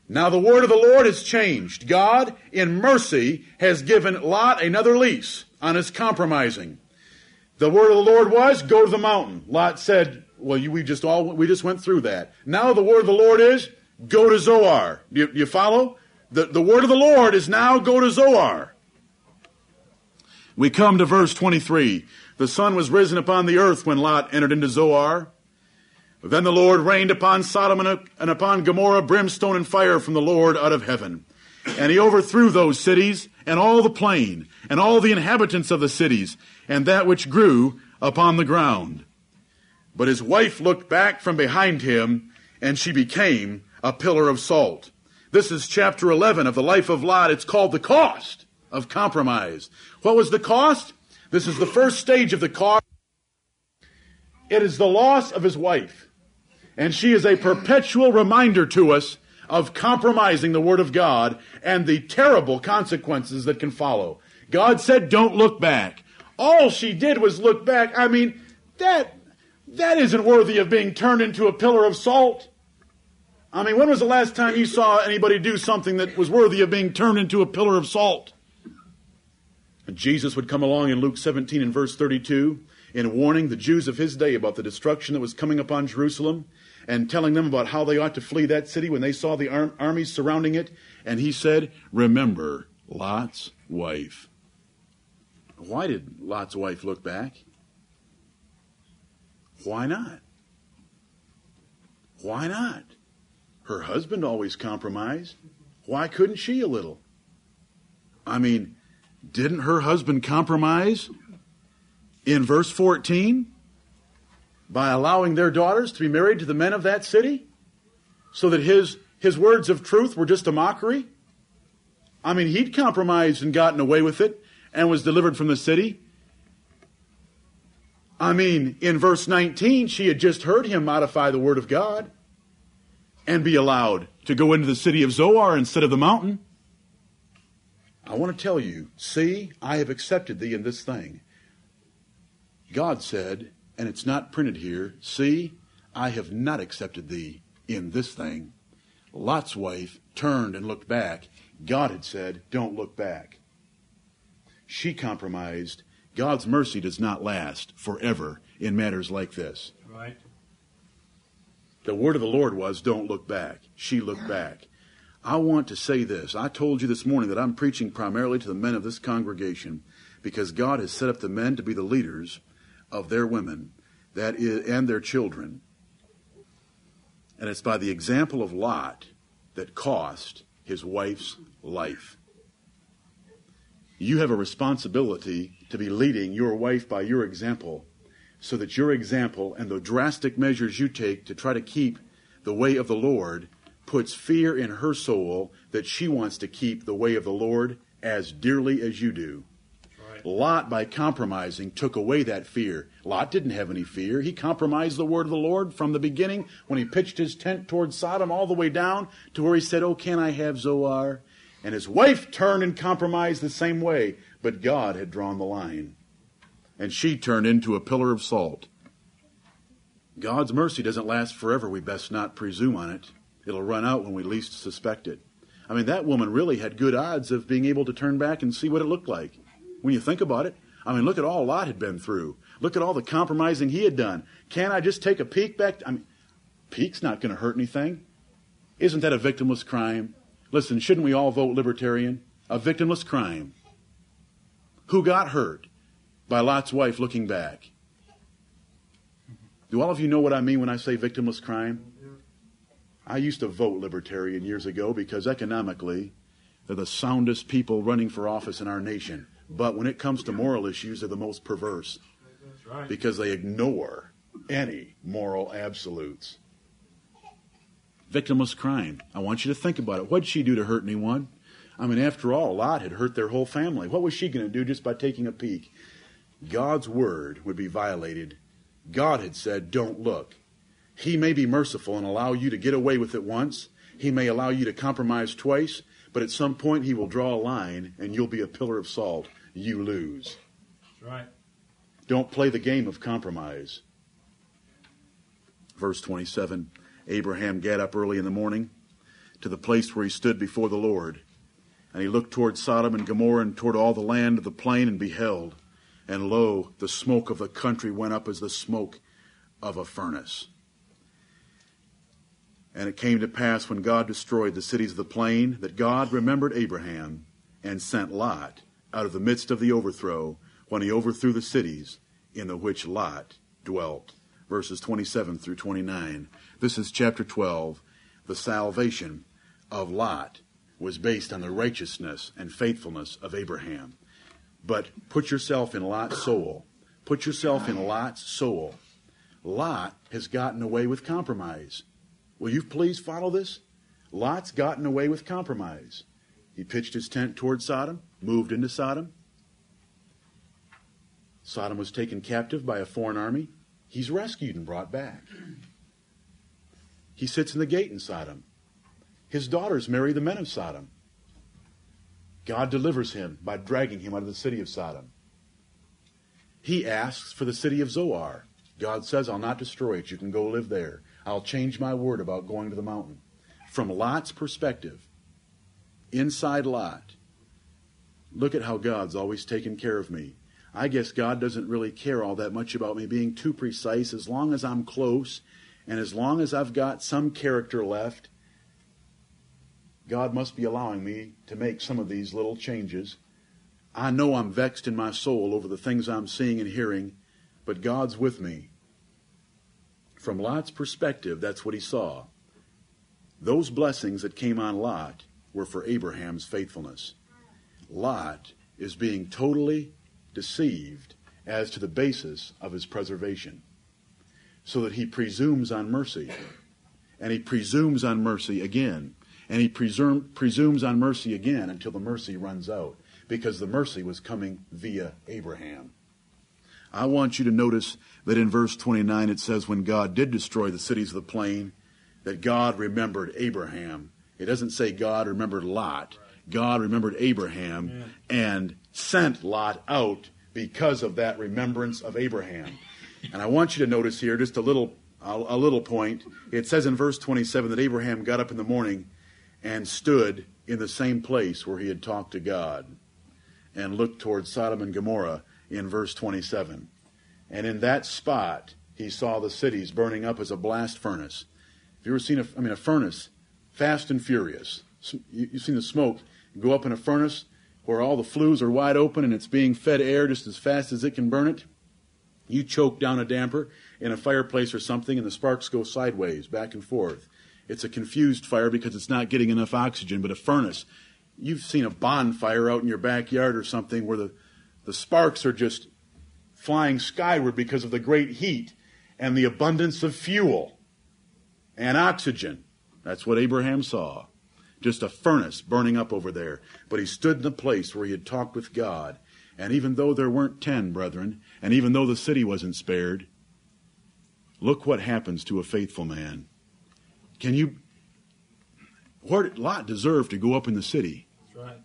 Now the word of the Lord has changed. God, in mercy, has given Lot another lease on his compromising. The word of the Lord was, go to the mountain. Lot said, well, you, we just all we just went through that. Now the word of the Lord is, go to Zoar. Do you, do you follow? The, the word of the Lord is now go to Zoar. We come to verse twenty-three. The sun was risen upon the earth when Lot entered into Zoar. Then the Lord rained upon Sodom and upon Gomorrah brimstone and fire from the Lord out of heaven. And he overthrew those cities and all the plain and all the inhabitants of the cities and that which grew upon the ground. But his wife looked back from behind him, and she became a pillar of salt. This is chapter eleven of the life of Lot. It's called the cost of compromise. What was the cost? This is the first stage of the cost. It is the loss of his wife. And she is a perpetual reminder to us of compromising the Word of God and the terrible consequences that can follow. God said, don't look back. All she did was look back. I mean, that, that isn't worthy of being turned into a pillar of salt. I mean, when was the last time you saw anybody do something that was worthy of being turned into a pillar of salt? And Jesus would come along in Luke seventeen and verse thirty-two in warning the Jews of his day about the destruction that was coming upon Jerusalem and telling them about how they ought to flee that city when they saw the arm- armies surrounding it. And he said, remember Lot's wife. Why did Lot's wife look back? Why not? Why not? Her husband always compromised. Why couldn't she a little? I mean, didn't her husband compromise in verse fourteen by allowing their daughters to be married to the men of that city so that his, his words of truth were just a mockery? I mean, he'd compromised and gotten away with it and was delivered from the city. I mean, in verse nineteen, she had just heard him modify the word of God and be allowed to go into the city of Zoar instead of the mountain. I want to tell you, see, I have accepted thee in this thing. God said, and it's not printed here, see, I have not accepted thee in this thing. Lot's wife turned and looked back. God had said, don't look back. She compromised. God's mercy does not last forever in matters like this. Right. The word of the Lord was, don't look back. She looked back. I want to say this. I told you this morning that I'm preaching primarily to the men of this congregation because God has set up the men to be the leaders of their women that is, and their children. And it's by the example of Lot that cost his wife's life. You have a responsibility to be leading your wife by your example so that your example and the drastic measures you take to try to keep the way of the Lord puts fear in her soul that she wants to keep the way of the Lord as dearly as you do. Right. Lot, by compromising, took away that fear. Lot didn't have any fear. He compromised the word of the Lord from the beginning when he pitched his tent toward Sodom all the way down to where he said, oh, can I have Zoar? And his wife turned and compromised the same way, but God had drawn the line. And she turned into a pillar of salt. God's mercy doesn't last forever. We best not presume on it. It'll run out when we least suspect it. I mean, that woman really had good odds of being able to turn back and see what it looked like. When you think about it, I mean, look at all Lot had been through. Look at all the compromising he had done. Can't I just take a peek back? I mean, peek's not going to hurt anything. Isn't that a victimless crime? Listen, shouldn't we all vote libertarian? A victimless crime. Who got hurt by Lot's wife looking back? Do all of you know what I mean when I say victimless crime? I used to vote libertarian years ago because economically they're the soundest people running for office in our nation. But when it comes to moral issues, they're the most perverse. That's right. Because they ignore any moral absolutes. Victimless crime. I want you to think about it. What did she do to hurt anyone? I mean, after all, Lot had hurt their whole family. What was she going to do just by taking a peek? God's word would be violated. God had said, don't look. He may be merciful and allow you to get away with it once. He may allow you to compromise twice, but at some point he will draw a line and you'll be a pillar of salt. You lose. That's right. Don't play the game of compromise. Verse twenty-seven, Abraham got up early in the morning to the place where he stood before the Lord. And he looked toward Sodom and Gomorrah and toward all the land of the plain and beheld. And lo, the smoke of the country went up as the smoke of a furnace. And it came to pass when God destroyed the cities of the plain that God remembered Abraham and sent Lot out of the midst of the overthrow when he overthrew the cities in the which Lot dwelt. Verses twenty-seven through twenty-nine. This is chapter twelve. The salvation of Lot was based on the righteousness and faithfulness of Abraham. But put yourself in Lot's soul. Put yourself in Lot's soul. Lot has gotten away with compromise. Will you please follow this? Lot's gotten away with compromise. He pitched his tent toward Sodom, moved into Sodom. Sodom was taken captive by a foreign army. He's rescued and brought back. He sits in the gate in Sodom. His daughters marry the men of Sodom. God delivers him by dragging him out of the city of Sodom. He asks for the city of Zoar. God says, I'll not destroy it. You can go live there. I'll change my word about going to the mountain. From Lot's perspective, inside Lot, look at how God's always taken care of me. I guess God doesn't really care all that much about me being too precise as long as I'm close and as long as I've got some character left. God must be allowing me to make some of these little changes. I know I'm vexed in my soul over the things I'm seeing and hearing, but God's with me. From Lot's perspective, that's what he saw. Those blessings that came on Lot were for Abraham's faithfulness. Lot is being totally deceived as to the basis of his preservation, so that he presumes on mercy, and he presumes on mercy again, and he presume, presumes on mercy again until the mercy runs out, because the mercy was coming via Abraham. I want you to notice that in verse twenty-nine it says, when God did destroy the cities of the plain, that God remembered Abraham. It doesn't say God remembered Lot. God remembered Abraham. Amen. And sent Lot out because of that remembrance of Abraham. And I want you to notice here just a little, a, a little point. It says in verse twenty-seven that Abraham got up in the morning and stood in the same place where he had talked to God and looked toward Sodom and Gomorrah in verse twenty-seven. And in that spot, he saw the cities burning up as a blast furnace. Have you ever seen a, I mean, a furnace, fast and furious? You've seen the smoke go up in a furnace where all the flues are wide open and it's being fed air just as fast as it can burn it. You choke down a damper in a fireplace or something and the sparks go sideways, back and forth. It's a confused fire because it's not getting enough oxygen, but a furnace. You've seen a bonfire out in your backyard or something where the, the sparks are just flying skyward because of the great heat and the abundance of fuel and oxygen. That's what Abraham saw. Just a furnace burning up over there. But he stood in the place where he had talked with God. And even though there weren't ten brethren, and even though the city wasn't spared, look what happens to a faithful man. Can you... Where did Lot deserve to go up in the city? That's right.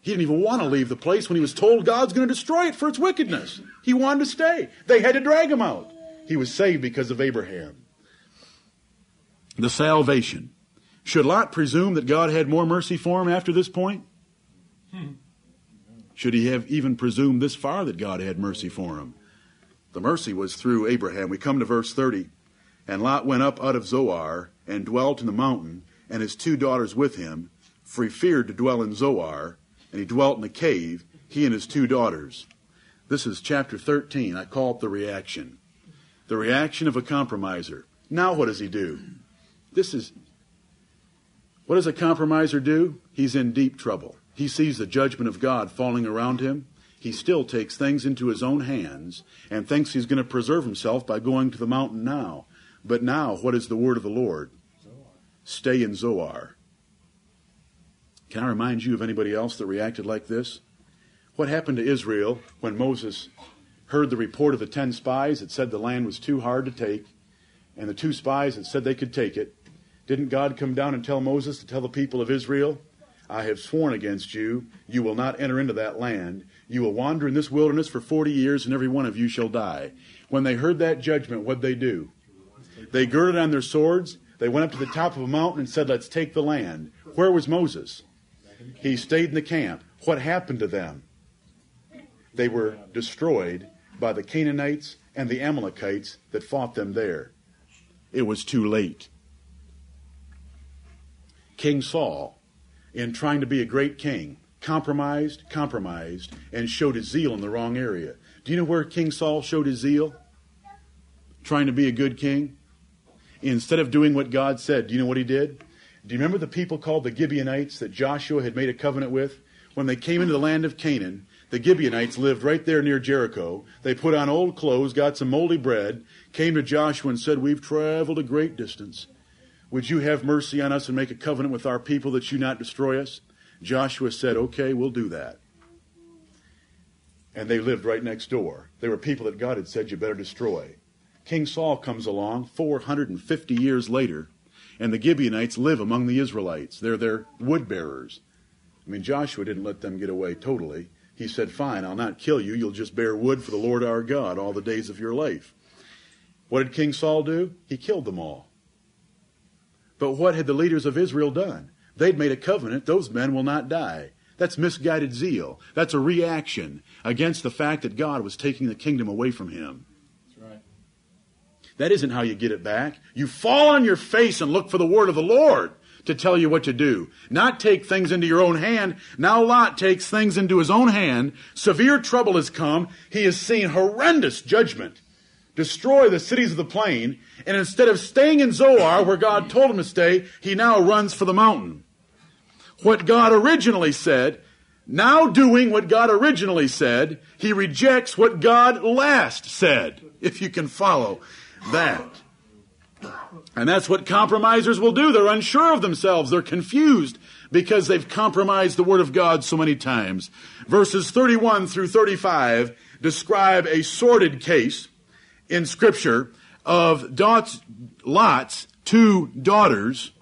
He didn't even want to leave the place when he was told God's going to destroy it for its wickedness. He wanted to stay. They had to drag him out. He was saved because of Abraham. The salvation... Should Lot presume that God had more mercy for him after this point? Hmm. Should he have even presumed this far that God had mercy for him? The mercy was through Abraham. We come to verse thirty. And Lot went up out of Zoar and dwelt in the mountain, and his two daughters with him, for he feared to dwell in Zoar, and he dwelt in a cave, he and his two daughters. This is chapter thirteen. I call it the reaction. The reaction of a compromiser. Now what does he do? This is... What does a compromiser do? He's in deep trouble. He sees the judgment of God falling around him. He still takes things into his own hands and thinks he's going to preserve himself by going to the mountain now. But now, what is the word of the Lord? Zoar. Stay in Zoar. Can I remind you of anybody else that reacted like this? What happened to Israel when Moses heard the report of the ten spies that said the land was too hard to take, and the two spies that said they could take it? Didn't God come down and tell Moses to tell the people of Israel, I have sworn against you, you will not enter into that land. You will wander in this wilderness for forty years, and every one of you shall die. When they heard that judgment, what'd they do? They girded on their swords. They went up to the top of a mountain and said, let's take the land. Where was Moses? He stayed in the camp. What happened to them? They were destroyed by the Canaanites and the Amalekites that fought them there. It was too late. King Saul, in trying to be a great king, compromised, compromised, and showed his zeal in the wrong area. Do you know where King Saul showed his zeal? Trying to be a good king? Instead of doing what God said, do you know what he did? Do you remember the people called the Gibeonites that Joshua had made a covenant with? When they came into the land of Canaan, the Gibeonites lived right there near Jericho. They put on old clothes, got some moldy bread, came to Joshua and said, we've traveled a great distance. Would you have mercy on us and make a covenant with our people that you not destroy us? Joshua said, okay, we'll do that. And they lived right next door. They were people that God had said, you better destroy. King Saul comes along four hundred fifty years later, and the Gibeonites live among the Israelites. They're their wood bearers. I mean, Joshua didn't let them get away totally. He said, fine, I'll not kill you. You'll just bear wood for the Lord our God all the days of your life. What did King Saul do? He killed them all. But what had the leaders of Israel done? They'd made a covenant. Those men will not die. That's misguided zeal. That's a reaction against the fact that God was taking the kingdom away from him. That's right. That isn't how you get it back. You fall on your face and look for the word of the Lord to tell you what to do. Not take things into your own hand. Now Lot takes things into his own hand. Severe trouble has come. He has seen horrendous judgment. Destroy the cities of the plain. And instead of staying in Zoar, where God told him to stay, he now runs for the mountain. What God originally said, now doing what God originally said, he rejects what God last said, if you can follow that. And that's what compromisers will do. They're unsure of themselves. They're confused because they've compromised the Word of God so many times. Verses thirty-one through thirty-five describe a sordid case in Scripture of Lot's two daughters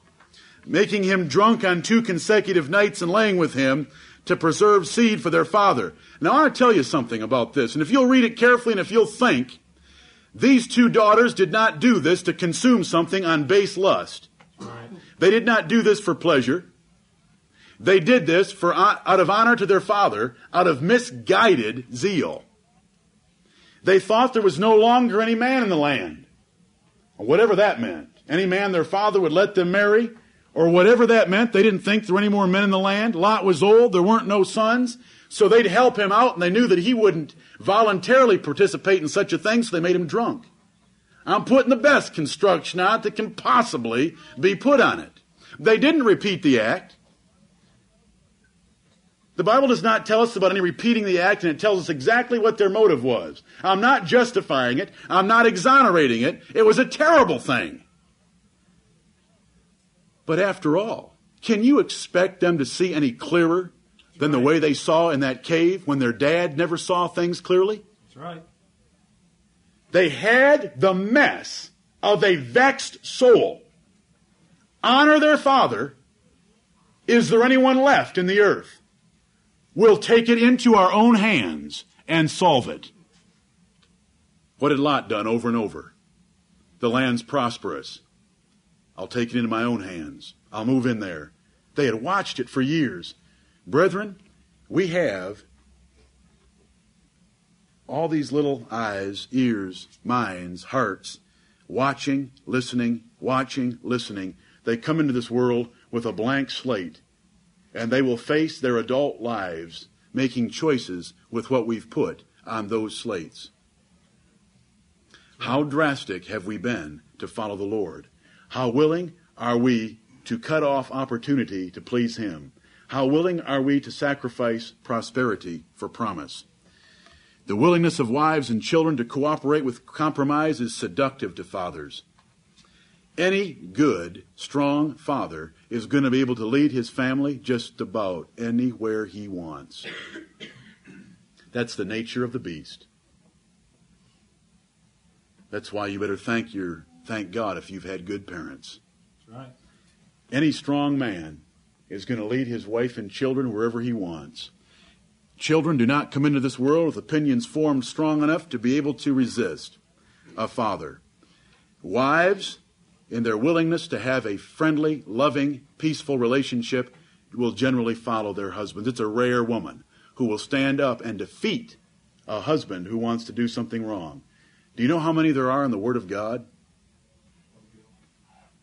making him drunk on two consecutive nights and laying with him to preserve seed for their father. Now, I want to tell you something about this, and if you'll read it carefully and if you'll think, these two daughters did not do this to consume something on base lust. Right. They did not do this for pleasure. They did this for out of honor to their father, out of misguided zeal. They thought there was no longer any man in the land, whatever that meant. Any man their father would let them marry, or whatever that meant. They didn't think there were any more men in the land. Lot was old. There weren't no sons. So they'd help him out, and they knew that he wouldn't voluntarily participate in such a thing, so they made him drunk. I'm putting the best construction out that can possibly be put on it. They didn't repeat the act. The Bible does not tell us about any repeating the act, and it tells us exactly what their motive was. I'm not justifying it. I'm not exonerating it. It was a terrible thing. But after all, can you expect them to see any clearer than the way they saw in that cave when their dad never saw things clearly? That's right. They had the mess of a vexed soul. Honor their father. Is there anyone left in the earth? We'll take it into our own hands and solve it. What had Lot done over and over? The land's prosperous. I'll take it into my own hands. I'll move in there. They had watched it for years. Brethren, we have all these little eyes, ears, minds, hearts, watching, listening, watching, listening. They come into this world with a blank slate, and they will face their adult lives making choices with what we've put on those slates. How drastic have we been to follow the Lord? How willing are we to cut off opportunity to please him? How willing are we to sacrifice prosperity for promise? The willingness of wives and children to cooperate with compromise is seductive to fathers. Any good, strong father is going to be able to lead his family just about anywhere he wants. That's the nature of the beast. That's why you better thank your Thank God if you've had good parents. That's right. Any strong man is going to lead his wife and children wherever he wants. Children do not come into this world with opinions formed strong enough to be able to resist a father. Wives, in their willingness to have a friendly, loving, peaceful relationship, will generally follow their husbands. It's a rare woman who will stand up and defeat a husband who wants to do something wrong. Do you know how many there are in the Word of God?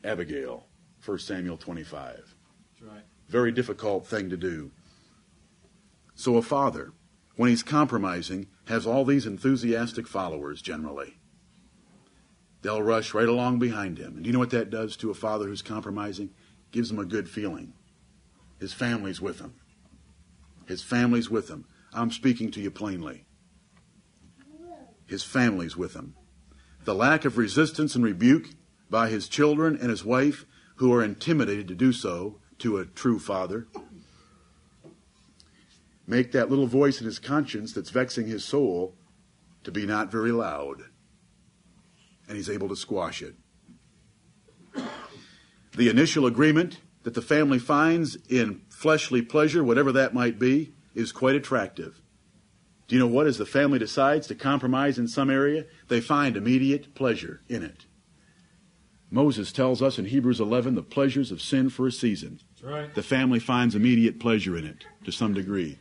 Abigail, First Samuel twenty-five. That's right. Very difficult thing to do. So a father, when he's compromising, has all these enthusiastic followers generally. They'll rush right along behind him. And do you know what that does to a father who's compromising? Gives him a good feeling. His family's with him. His family's with him. I'm speaking to you plainly. His family's with him. The lack of resistance and rebuke by his children and his wife, who are intimidated to do so to a true father, make that little voice in his conscience that's vexing his soul to be not very loud. and he's able to squash it. The initial agreement that the family finds in fleshly pleasure, whatever that might be, is quite attractive. Do you know what? As the family decides to compromise in some area, they find immediate pleasure in it. Moses tells us in Hebrews eleven, the pleasures of sin for a season. That's right. The family finds immediate pleasure in it to some degree.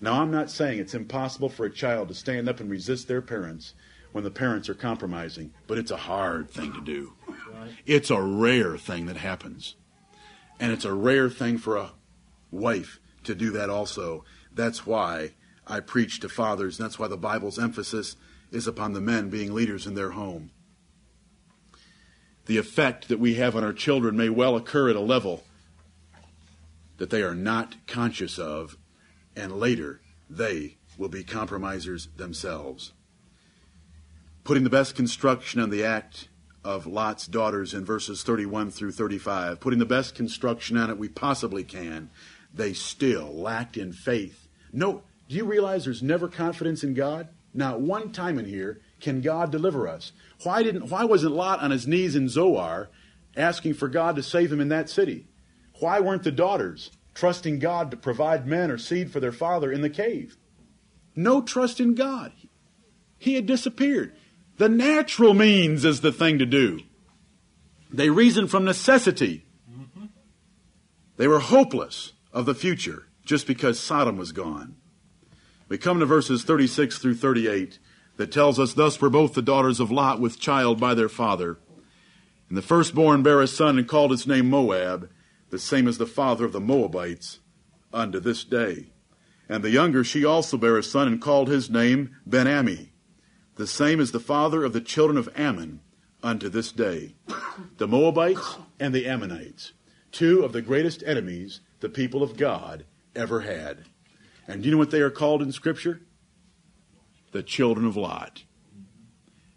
Now, I'm not saying it's impossible for a child to stand up and resist their parents when the parents are compromising, but it's a hard thing to do. Right. It's a rare thing that happens. And it's a rare thing for a wife to do that also. That's why I preach to fathers. That's why the Bible's emphasis is upon the men being leaders in their home. The effect that we have on our children may well occur at a level that they are not conscious of, and later they will be compromisers themselves. Putting the best construction on the act of Lot's daughters in verses thirty-one through thirty-five, putting the best construction on it we possibly can, they still lacked in faith. No, do you realize there's never confidence in God? Not one time in here can God deliver us. Why didn't? Why wasn't Lot on his knees in Zoar asking for God to save him in that city? Why weren't the daughters trusting God to provide men or seed for their father in the cave? No trust in God. He had disappeared. The natural means is the thing to do. They reasoned from necessity. Mm-hmm. They were hopeless of the future just because Sodom was gone. We come to verses thirty-six through thirty-eight that tells us, thus were both the daughters of Lot with child by their father. And the firstborn bare a son and called his name Moab, the same as the father of the Moabites unto this day. And the younger she also bare a son and called his name Ben-Ammi, the same as the father of the children of Ammon unto this day. The Moabites and the Ammonites, two of the greatest enemies the people of God ever had. And do you know what they are called in Scripture? The children of Lot.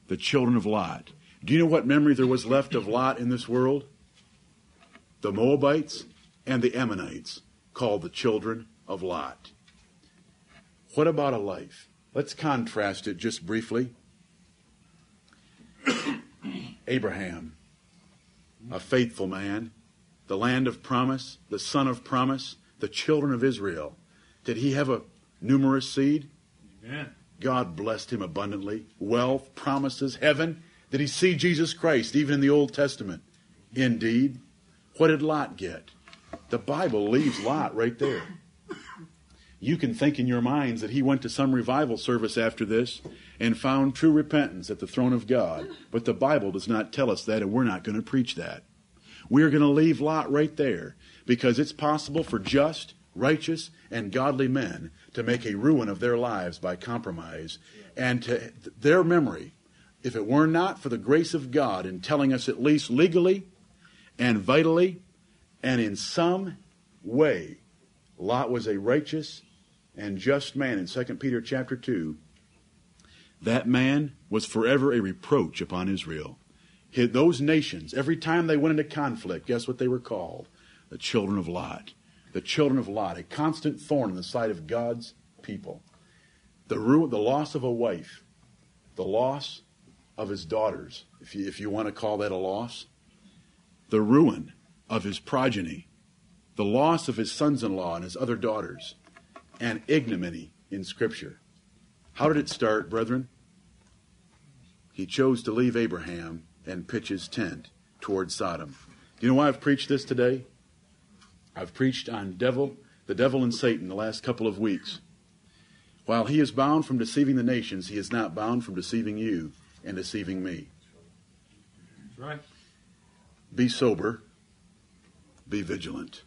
The children of Lot. Do you know what memory there was left of Lot in this world? The Moabites and the Ammonites, called the children of Lot. What about a life? Let's contrast it just briefly. Abraham, a faithful man, the land of promise, the son of promise, the children of Israel. Did he have a numerous seed? Amen. God blessed him abundantly. Wealth, promises, heaven. Did he see Jesus Christ even in the Old Testament? Indeed. What did Lot get? The Bible leaves Lot right there. You can think in your minds that he went to some revival service after this and found true repentance at the throne of God. But the Bible does not tell us that, and we're not going to preach that. We're going to leave Lot right there because it's possible for just, righteous, and godly men to make a ruin of their lives by compromise. And to their memory, if it were not for the grace of God in telling us at least legally and vitally and in some way, Lot was a righteous and just man in Second Peter chapter two. That man was forever a reproach upon Israel. Those nations, every time they went into conflict, guess what they were called? The children of Lot. The children of Lot, a constant thorn in the side of God's people. The ruin, the loss of a wife, the loss of his daughters, if you, if you want to call that a loss, the ruin of his progeny, the loss of his sons-in-law and his other daughters, and ignominy in Scripture. How did it start, brethren? He chose to leave Abraham and pitch his tent toward Sodom. Do you know why I've preached this today? I've preached on devil, the devil and Satan the last couple of weeks. While he is bound from deceiving the nations, he is not bound from deceiving you and deceiving me. That's right. Be sober. Be vigilant.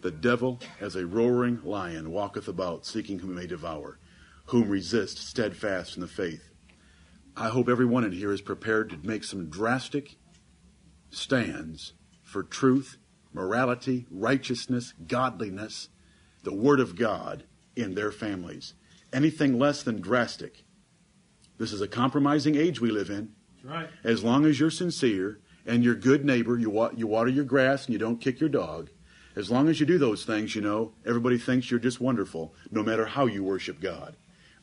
The devil, as a roaring lion, walketh about, seeking whom he may devour, whom resist steadfast in the faith. I hope everyone in here is prepared to make some drastic stands for truth, morality, righteousness, godliness, the Word of God in their families. Anything less than drastic. This is a compromising age we live in. That's right. As long as you're sincere and you're a good neighbor, you, wa- you water your grass and you don't kick your dog, as long as you do those things, you know, everybody thinks you're just wonderful, no matter how you worship God.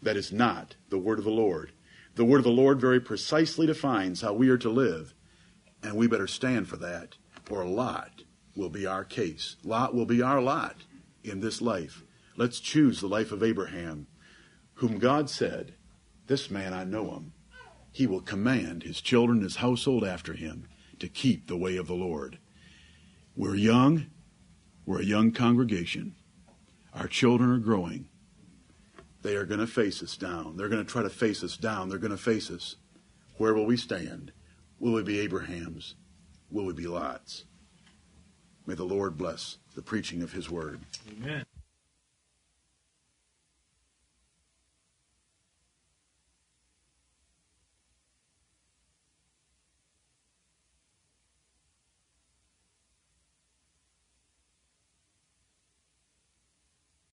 That is not the word of the Lord. The word of the Lord very precisely defines how we are to live, and we better stand for that, or Lot will be our case. Lot will be our lot in this life. Let's choose the life of Abraham, whom God said, "This man, I know him. He will command his children, his household after him, to keep the way of the Lord." We're young. We're a young congregation. Our children are growing. They are going to face us down. They're going to try to face us down. They're going to face us. Where will we stand? Will we be Abraham's? Will we be Lot's? May the Lord bless the preaching of his word. Amen.